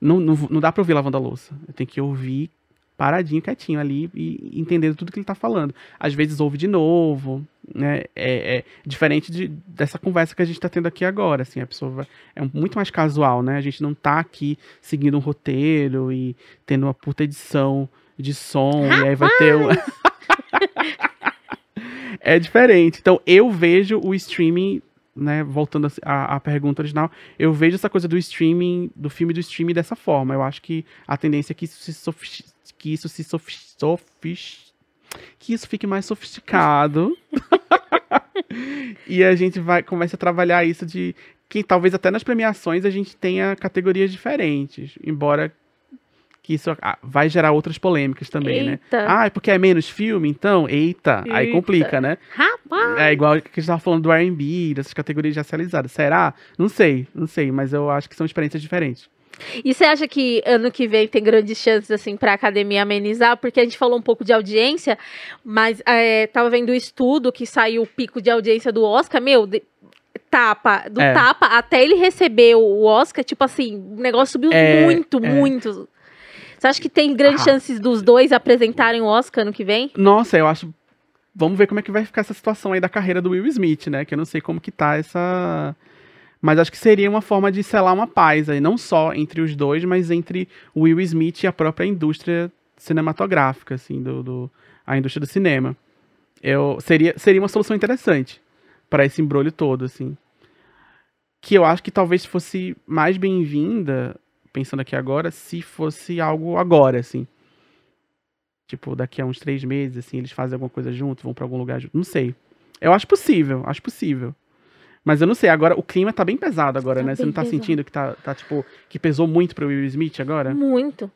não dá pra ouvir lavando a louça, eu tenho que ouvir paradinho, quietinho ali e entendendo tudo que ele tá falando. Às vezes ouve de novo, né, é diferente dessa conversa que a gente tá tendo aqui agora, assim, a pessoa é muito mais casual, né, a gente não tá aqui seguindo um roteiro e tendo uma puta edição de som, Rapaz! E aí vai ter um... É diferente. Então, eu vejo o streaming, né, voltando à pergunta original, eu vejo essa coisa do streaming, do filme do streaming dessa forma. Eu acho que a tendência é que isso fique mais sofisticado. E a gente começa a trabalhar isso de que talvez até nas premiações a gente tenha categorias diferentes, embora que isso vai gerar outras polêmicas também, eita. Né? Ah, é porque é menos filme, então? Eita. Aí complica, né? Rapaz! É igual que a gente tava falando do R&B, dessas categorias já realizadas. Será? Não sei, mas eu acho que são experiências diferentes. E você acha que ano que vem tem grandes chances, assim, pra academia amenizar? Porque a gente falou um pouco de audiência, mas tava vendo o estudo que saiu o pico de audiência do Oscar, tapa até ele receber o Oscar, tipo assim, o negócio subiu muito. Você acha que tem grandes chances dos dois apresentarem o Oscar ano que vem? Nossa, eu acho... Vamos ver como é que vai ficar essa situação aí da carreira do Will Smith, né? Que eu não sei como que tá essa... Mas acho que seria uma forma de selar uma paz aí, não só entre os dois, mas entre o Will Smith e a própria indústria cinematográfica, assim, a indústria do cinema. Seria uma solução interessante para esse embrulho todo, assim. Que eu acho que talvez fosse mais bem-vinda... pensando aqui agora, se fosse algo agora, assim. Tipo, daqui a uns 3 meses, assim, eles fazem alguma coisa junto, vão pra algum lugar junto, não sei. Eu acho possível. Mas eu não sei, agora o clima tá bem pesado agora, tá, né? Você não tá pesado. Sentindo que tá, tipo, que pesou muito pro Will Smith agora? Muito,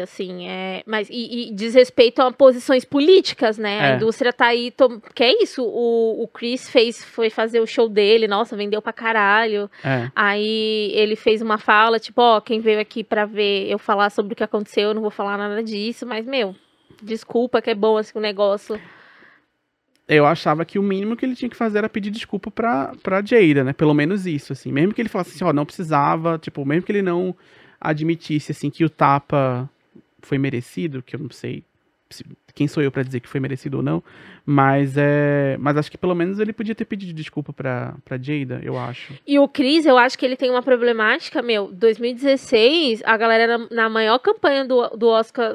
assim. Mas, e diz respeito a posições políticas, né? A indústria tá aí... Que é isso? O Chris foi fazer o show dele, nossa, vendeu pra caralho. É. Aí ele fez uma fala, tipo, quem veio aqui pra ver eu falar sobre o que aconteceu, eu não vou falar nada disso, mas, meu, desculpa que é bom, assim, o negócio... Eu achava que o mínimo que ele tinha que fazer era pedir desculpa pra Jada, né? Pelo menos isso, assim. Mesmo que ele falasse assim, não precisava, tipo, mesmo que ele não admitisse, assim, que o tapa foi merecido, que eu não sei quem sou eu pra dizer que foi merecido ou não, mas acho que pelo menos ele podia ter pedido desculpa pra Jada, eu acho. E o Chris, eu acho que ele tem uma problemática, 2016, a galera era na maior campanha do Oscar,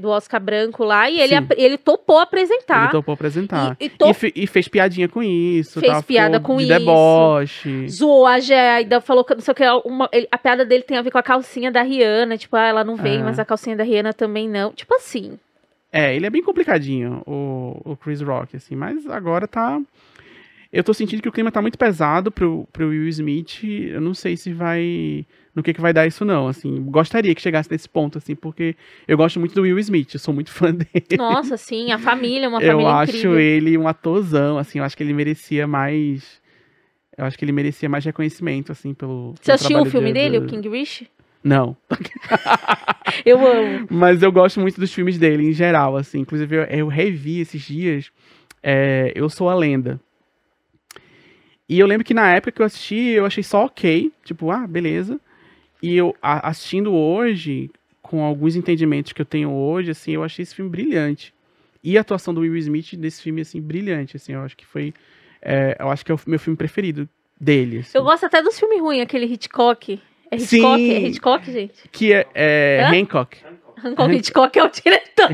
do Oscar branco lá, e ele topou apresentar. Ele topou apresentar. E fez piadinha com isso. Fez piada com isso. De deboche. Zoou a Jada, falou que não sei o que, a piada dele tem a ver com a calcinha da Rihanna, tipo, ela não veio, mas a calcinha da Rihanna também não. Tipo assim... ele é bem complicadinho, o Chris Rock, assim, mas agora tá... Eu tô sentindo que o clima tá muito pesado pro Will Smith, eu não sei se vai... No que vai dar isso não, assim, gostaria que chegasse nesse ponto, assim, porque eu gosto muito do Will Smith, eu sou muito fã dele. Nossa, sim, a família, eu acho incrível. Ele um atorzão, assim, eu acho que ele merecia mais... Eu acho que ele merecia mais reconhecimento, assim, pelo... Você assistiu o filme dele, o King Rich? Não. Eu amo. Mas eu gosto muito dos filmes dele, em geral, assim. Inclusive, eu revi esses dias Eu Sou a Lenda. E eu lembro que na época que eu assisti, eu achei só ok. Tipo, beleza. E eu, assistindo hoje, com alguns entendimentos que eu tenho hoje, assim, eu achei esse filme brilhante. E a atuação do Will Smith nesse filme, assim, brilhante, assim. Eu acho que foi... eu acho que é o meu filme preferido dele, assim. Eu gosto até dos filmes ruins, aquele Hitchcock... Hitchcock? Sim, Hitchcock, gente? Que Hancock. Hancock Hitchcock é o diretor.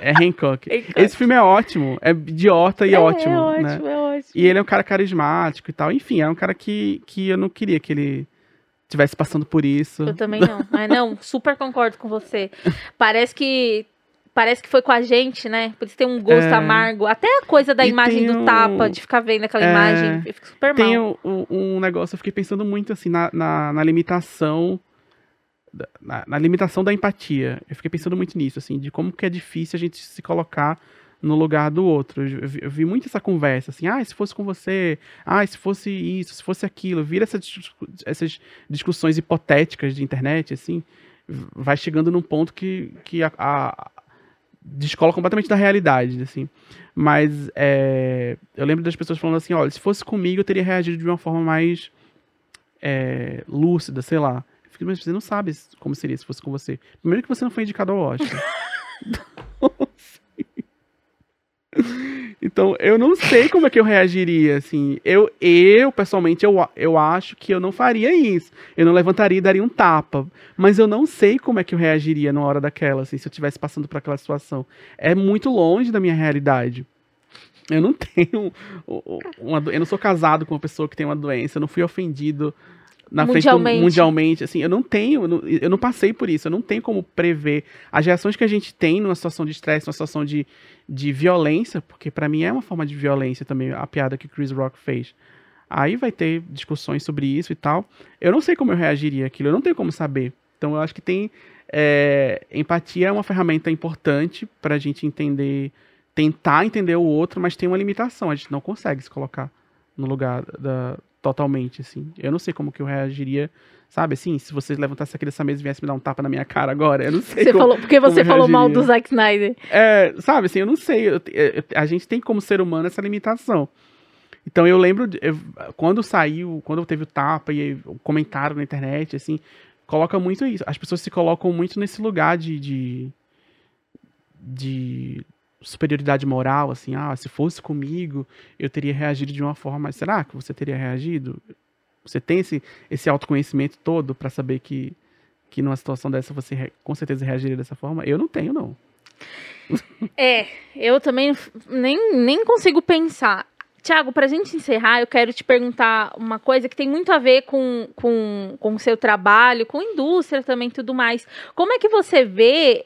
É Hancock. Esse filme é ótimo. É idiota e ótimo. É ótimo. E ele é um cara carismático e tal. Enfim, é um cara que eu não queria que ele estivesse passando por isso. Eu também não. Mas não, super concordo com você. Parece que foi com a gente, né? Por isso tem um gosto amargo. Até a coisa da imagem do tapa, de ficar vendo aquela imagem. Eu fico super mal. Tem um negócio, eu fiquei pensando muito, assim, na limitação... Na limitação da empatia. Eu fiquei pensando muito nisso, assim, de como que é difícil a gente se colocar no lugar do outro. Eu vi muito essa conversa, assim, se fosse com você, se fosse isso, se fosse aquilo. Vira essas discussões hipotéticas de internet, assim, vai chegando num ponto que a descola completamente da realidade, assim. Mas eu lembro das pessoas falando assim, olha, se fosse comigo eu teria reagido de uma forma mais lúcida, sei lá. Eu fiquei, mas você não sabe como seria se fosse com você. Primeiro que você não foi indicado ao Oscar. Então, eu não sei como é que eu reagiria, assim. Eu pessoalmente, eu acho que eu não faria isso. Eu não levantaria e daria um tapa. Mas eu não sei como é que eu reagiria na hora daquela, assim, se eu estivesse passando por aquela situação. É muito longe da minha realidade. Eu não tenho... eu não sou casado com uma pessoa que tem uma doença. Eu não fui ofendido na mundialmente. Frente mundialmente. Assim, eu não tenho... Eu não passei por isso. Eu não tenho como prever as reações que a gente tem numa situação de estresse, numa situação de violência, porque pra mim é uma forma de violência também, a piada que o Chris Rock fez. Aí vai ter discussões sobre isso e tal. Eu não sei como eu reagiria àquilo, eu não tenho como saber. Então eu acho que empatia é uma ferramenta importante pra gente entender, tentar entender o outro, mas tem uma limitação, a gente não consegue se colocar no lugar totalmente, assim. Eu não sei como que eu reagiria, sabe, assim, se você levantasse aqui dessa mesa e viesse me dar um tapa na minha cara agora, eu não sei Você falou mal do Zack Snyder. Sabe, assim, eu não sei, a gente tem como ser humano essa limitação. Então eu lembro, quando teve o tapa e o comentário na internet, assim, coloca muito isso, as pessoas se colocam muito nesse lugar de superioridade moral, assim, se fosse comigo, eu teria reagido de uma forma, mas será que você teria reagido? Você tem esse autoconhecimento todo pra saber que numa situação dessa você com certeza reagiria dessa forma? Eu não tenho, não. Eu também nem consigo pensar. Tiago, pra gente encerrar, eu quero te perguntar uma coisa que tem muito a ver com o seu trabalho, com indústria também e tudo mais. Como é que você vê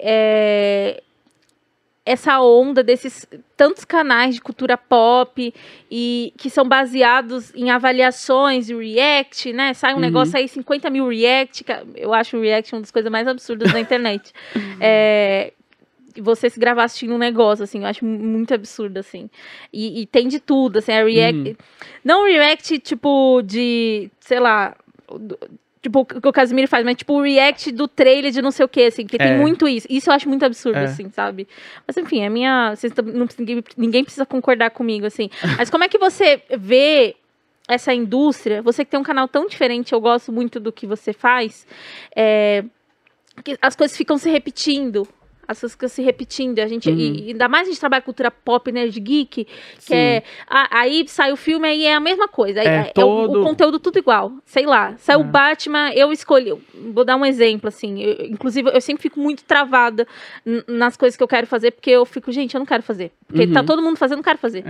essa onda desses tantos canais de cultura pop e que são baseados em avaliações, react, né? Sai um negócio aí, 50 mil react, eu acho o react uma das coisas mais absurdas da internet. É, você se gravar assistindo um negócio, assim, eu acho muito absurdo, assim. E tem de tudo, assim, a react... Não react, tipo, de, sei lá... Tipo, o que o Casimiro faz, mas tipo, o react do trailer de não sei o que, assim, porque tem muito isso. Isso eu acho muito absurdo, assim, sabe? Mas enfim, a minha... Ninguém precisa concordar comigo, assim. Mas como é que você vê essa indústria? Você que tem um canal tão diferente, eu gosto muito do que você faz, que as coisas ficam se repetindo. As coisas ficam se repetindo. A gente, e ainda mais a gente trabalha cultura pop, nerd geek, que é... aí sai o filme, aí é a mesma coisa. O conteúdo tudo igual. Sei lá. Saiu o Batman, eu escolhi... Vou dar um exemplo, assim. Eu, inclusive, eu sempre fico muito travada nas coisas que eu quero fazer, porque eu fico, gente, eu não quero fazer. Porque tá todo mundo fazendo, eu não quero fazer.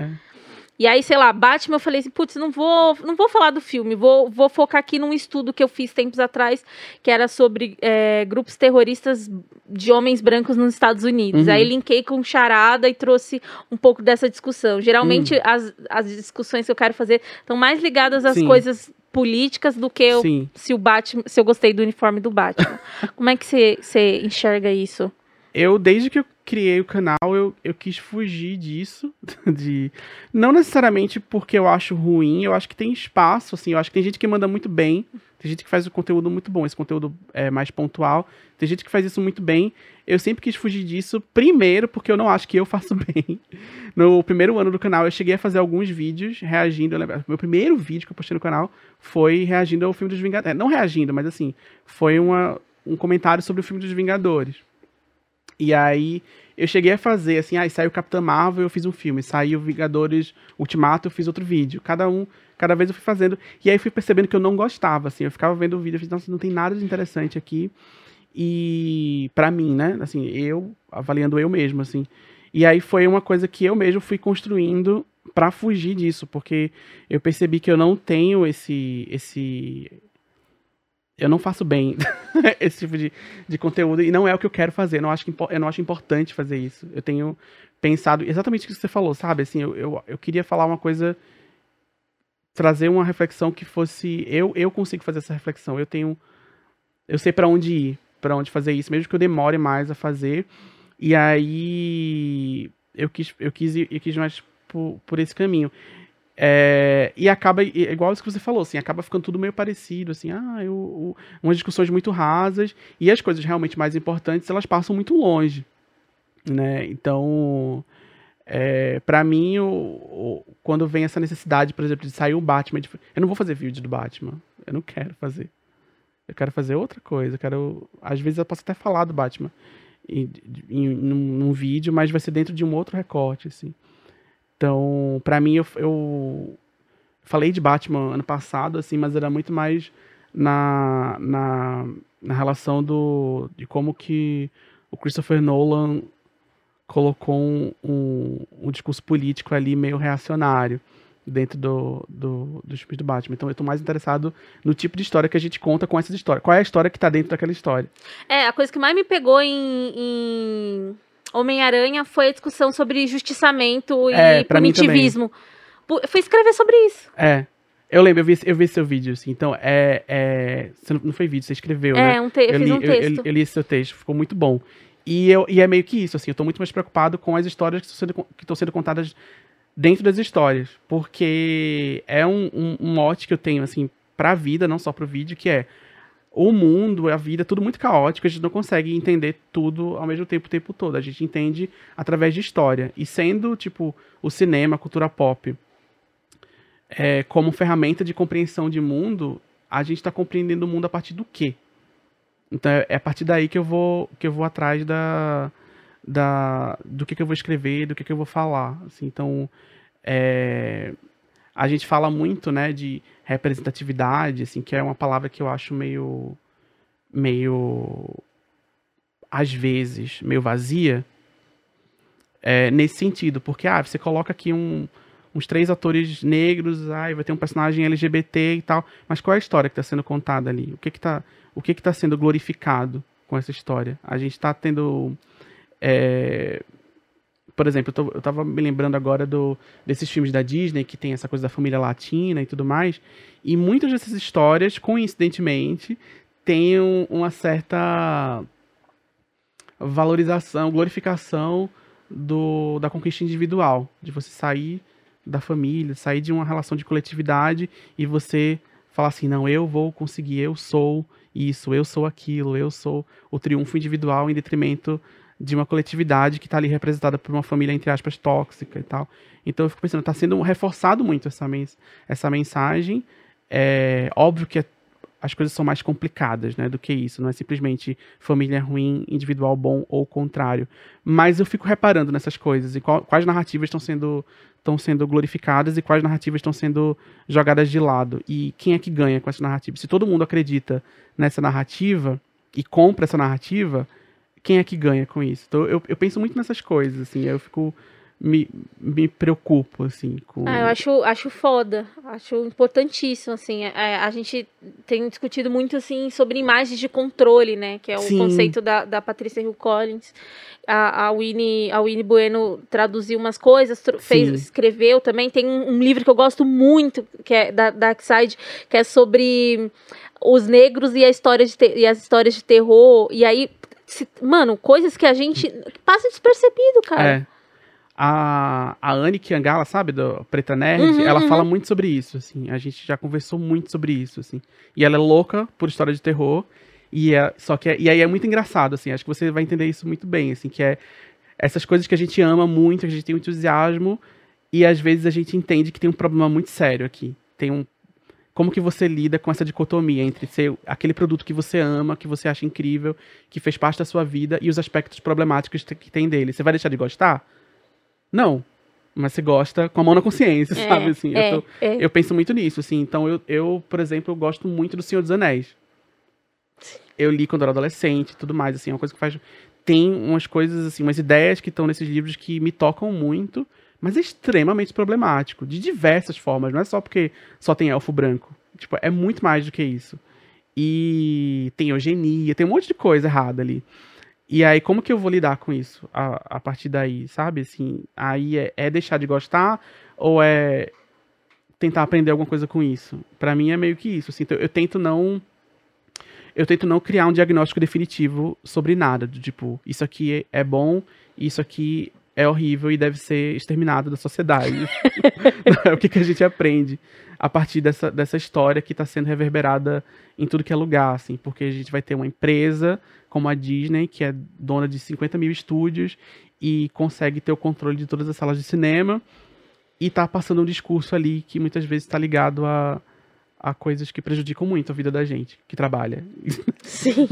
E aí, sei lá, Batman, eu falei assim, putz, não vou falar do filme, vou focar aqui num estudo que eu fiz tempos atrás, que era sobre grupos terroristas de homens brancos nos Estados Unidos. Aí linkei com charada e trouxe um pouco dessa discussão. Geralmente, as discussões que eu quero fazer estão mais ligadas às coisas políticas do que se eu gostei do uniforme do Batman. Como é que você enxerga isso? Eu, desde que eu criei o canal, eu quis fugir disso, não necessariamente porque eu acho ruim, eu acho que tem espaço, assim, eu acho que tem gente que manda muito bem, tem gente que faz o conteúdo muito bom, esse conteúdo é mais pontual, tem gente que faz isso muito bem, eu sempre quis fugir disso, primeiro porque eu não acho que eu faço bem. No primeiro ano do canal, eu cheguei a fazer alguns vídeos reagindo, eu lembro, meu primeiro vídeo que eu postei no canal foi reagindo ao filme dos Vingadores, não reagindo, mas assim, foi um comentário sobre o filme dos Vingadores. E aí, eu cheguei a fazer, assim, saiu Capitã Marvel, eu fiz um filme, saiu Vingadores Ultimato, eu fiz outro vídeo, cada vez eu fui fazendo, e aí fui percebendo que eu não gostava, assim, eu ficava vendo o vídeo, eu fiz, nossa, não tem nada de interessante aqui, e pra mim, né, assim, eu, avaliando eu mesmo, assim, e aí foi uma coisa que eu mesmo fui construindo pra fugir disso, porque eu percebi que eu não tenho eu não faço bem esse tipo de conteúdo e não é o que eu quero fazer, eu não acho importante fazer isso. Eu tenho pensado exatamente o que você falou, sabe? Assim, eu queria falar uma coisa, trazer uma reflexão que fosse... Eu consigo fazer essa reflexão, eu sei pra onde ir, pra onde fazer isso, mesmo que eu demore mais a fazer. E aí eu quis mais por esse caminho. E acaba, igual isso que você falou, assim, acaba ficando tudo meio parecido, assim, umas discussões muito rasas, e as coisas realmente mais importantes, elas passam muito longe, né? Então, pra mim, quando vem essa necessidade, por exemplo, de sair o Batman, eu não vou fazer vídeo do Batman, eu não quero fazer, eu quero fazer outra coisa, às vezes eu posso até falar do Batman num vídeo, mas vai ser dentro de um outro recorte, assim. Então, pra mim, eu falei de Batman ano passado, assim, mas era muito mais na relação de como que o Christopher Nolan colocou um discurso político ali meio reacionário dentro dos filmes do Batman. Então, eu tô mais interessado no tipo de história que a gente conta com essas histórias. Qual é a história que tá dentro daquela história? A coisa que mais me pegou em Homem-Aranha foi a discussão sobre justiçamento e punitivismo. Foi escrever sobre isso. Eu lembro, eu vi seu vídeo, assim. Então, não foi vídeo, você escreveu, né? Eu fiz um texto. Eu li esse seu texto, ficou muito bom. E é meio que isso, assim. Eu tô muito mais preocupado com as histórias que estão sendo contadas dentro das histórias. Porque é um mote que eu tenho, assim, pra vida, não só pro vídeo, que é... O mundo, a vida, tudo muito caótico, a gente não consegue entender tudo ao mesmo tempo, o tempo todo. A gente entende através de história. E sendo, tipo, o cinema, a cultura pop, como ferramenta de compreensão de mundo, a gente está compreendendo o mundo a partir do quê? Então, é a partir daí que eu vou atrás do que eu vou escrever, do que eu vou falar. Assim, então, a gente fala muito, né, de representatividade, assim, que é uma palavra que eu acho meio às vezes, meio vazia, nesse sentido, porque, você coloca aqui uns 3 atores negros, vai ter um personagem LGBT e tal, mas qual é a história que tá sendo contada ali? O que tá sendo glorificado com essa história? A gente tá tendo Por exemplo, eu tava me lembrando agora desses filmes da Disney, que tem essa coisa da família latina e tudo mais, e muitas dessas histórias, coincidentemente, têm uma certa valorização, glorificação da conquista individual, de você sair da família, sair de uma relação de coletividade e você falar assim, não, eu vou conseguir, eu sou isso, eu sou aquilo, eu sou o triunfo individual em detrimento de uma coletividade que está ali representada por uma família, entre aspas, tóxica e tal. Então eu fico pensando, está sendo reforçado muito essa mensagem. É óbvio que as coisas são mais complicadas, né, do que isso. Não é simplesmente família ruim, individual bom ou o contrário. Mas eu fico reparando nessas coisas e quais narrativas estão sendo glorificadas e quais narrativas estão sendo jogadas de lado. E quem é que ganha com essa narrativa? Se todo mundo acredita nessa narrativa e compra essa narrativa, quem é que ganha com isso? Então, eu penso muito nessas coisas, assim, eu fico, me preocupo, assim, com... Ah, eu acho foda, acho importantíssimo, assim, a gente tem discutido muito, assim, sobre imagens de controle, né, que é o Sim. conceito da Patrícia Hill Collins, a Winnie Bueno traduziu umas coisas, escreveu também, tem um livro que eu gosto muito, que é da Dark Side, que é sobre os negros e as histórias de terror, e aí, mano, coisas que a gente passa despercebido, cara. É. A Anne Kiangala, sabe, do Preta Nerd, ela fala muito sobre isso, assim. A gente já conversou muito sobre isso, assim. E ela é louca por história de terror. E aí é muito engraçado, assim. Acho que você vai entender isso muito bem, assim. Que é essas coisas que a gente ama muito, que a gente tem um entusiasmo. E às vezes a gente entende que tem um problema muito sério aqui. Como que você lida com essa dicotomia entre ser aquele produto que você ama, que você acha incrível, que fez parte da sua vida, e os aspectos problemáticos que tem dele? Você vai deixar de gostar? Não. Mas você gosta com a mão na consciência, sabe? Assim, eu penso muito nisso, assim. Então, eu, por exemplo, eu gosto muito do Senhor dos Anéis. Eu li quando era adolescente e tudo mais, assim. É uma coisa que faz... Tem umas coisas, assim, umas ideias que estão nesses livros que me tocam muito, mas é extremamente problemático, de diversas formas, não é só porque só tem elfo branco. Tipo, é muito mais do que isso. E tem eugenia, tem um monte de coisa errada ali. E aí, como que eu vou lidar com isso a partir daí, sabe? Assim, aí é deixar de gostar ou é tentar aprender alguma coisa com isso? Pra mim é meio que isso, assim, então eu tento não criar um diagnóstico definitivo sobre nada, do tipo, isso aqui é bom, isso aqui é horrível e deve ser exterminado da sociedade. É o que a gente aprende a partir dessa história que está sendo reverberada em tudo que é lugar, assim, porque a gente vai ter uma empresa como a Disney, que é dona de 50 mil estúdios e consegue ter o controle de todas as salas de cinema e tá passando um discurso ali que muitas vezes está ligado a coisas que prejudicam muito a vida da gente, que trabalha. Sim.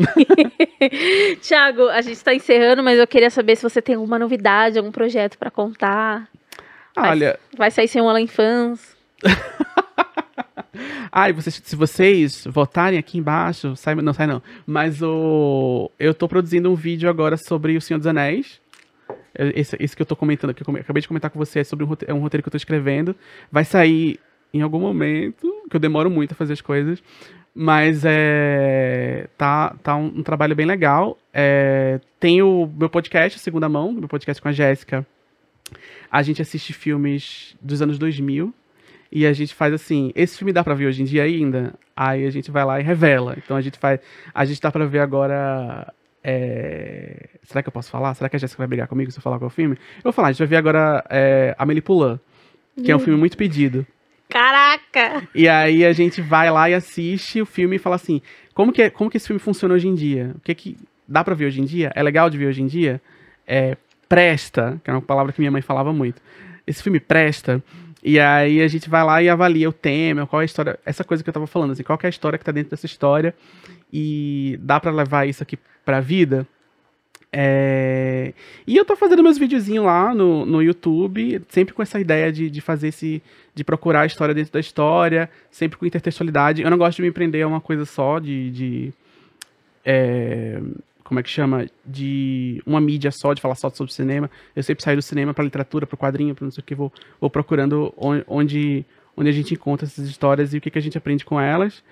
Tiago, a gente está encerrando, mas eu queria saber se você tem alguma novidade, algum projeto para contar. Olha... Vai sair sem um Alan Fans. E se vocês votarem aqui embaixo, não sai não. Mas eu tô produzindo um vídeo agora sobre o Senhor dos Anéis. Esse que eu tô comentando, que eu acabei de comentar com você, é um roteiro que eu tô escrevendo. Vai sair... em algum momento, que eu demoro muito a fazer as coisas, mas tá um trabalho bem legal. Tem o meu podcast, Segunda Mão, meu podcast com a Jéssica. A gente assiste filmes dos anos 2000 e a gente faz assim, esse filme dá pra ver hoje em dia ainda? Aí a gente vai lá e revela. Então a gente dá pra ver agora... Será que eu posso falar? Será que a Jéssica vai brigar comigo se eu falar qual filme? Eu vou falar, a gente vai ver agora Amélie Poulain, que é um filme muito pedido. Caraca! E aí a gente vai lá e assiste o filme e fala assim, como que esse filme funciona hoje em dia? O que dá pra ver hoje em dia? É legal de ver hoje em dia? Presta, que é uma palavra que minha mãe falava muito. Esse filme presta. E aí a gente vai lá e avalia o tema, qual é a história, essa coisa que eu tava falando, assim, qual que é a história que tá dentro dessa história e dá pra levar isso aqui pra vida? E eu tô fazendo meus videozinhos lá no YouTube, sempre com essa ideia de fazer de procurar a história dentro da história, sempre com intertextualidade. Eu não gosto de me prender a uma coisa só, como é que chama? De uma mídia só, de falar só sobre cinema. Eu sempre saio do cinema pra literatura, pro quadrinho, pra não sei o que, vou procurando onde a gente encontra essas histórias e o que a gente aprende com elas.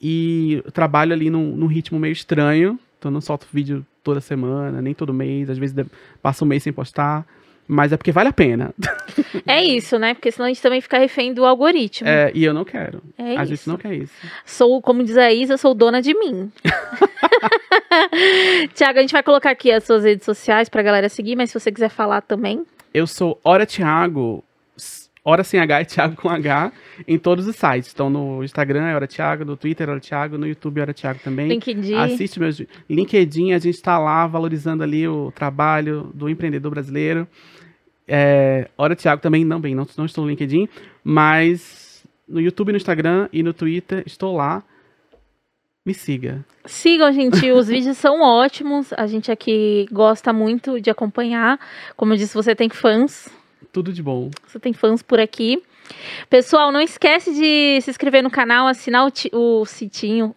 E eu trabalho ali num ritmo meio estranho, então eu não solto vídeo toda semana, nem todo mês, às vezes passa um mês sem postar, Mas é porque vale a pena. É isso, né? Porque senão a gente também fica refém do algoritmo. É, e eu não quero. É a gente não quer isso. Sou, como diz a Isa, sou dona de mim. Tiago, a gente vai colocar aqui as suas redes sociais pra galera seguir, mas se você quiser falar também. Eu sou Hora Tiago, Hora sem H e Tiago com H, em todos os sites. Então no Instagram é Hora Tiago, no Twitter é Hora Tiago, no YouTube é Hora Tiago também. LinkedIn. Assiste meus... LinkedIn, a gente tá lá valorizando ali o trabalho do empreendedor brasileiro. É, Hora Tiago também, não, bem, não estou no LinkedIn, mas no YouTube, no Instagram e no Twitter estou lá. Me siga. Sigam, gente. Os vídeos são ótimos. A gente aqui gosta muito de acompanhar. Como eu disse, você tem fãs. Tudo de bom. Você tem fãs por aqui. Pessoal, não esquece de se inscrever no canal, assinar o sininho.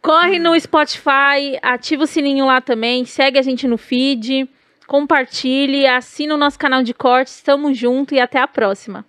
Corre no Spotify, ativa o sininho lá também. Segue a gente no feed. Compartilhe, assina o nosso canal de cortes. Tamo junto e até a próxima.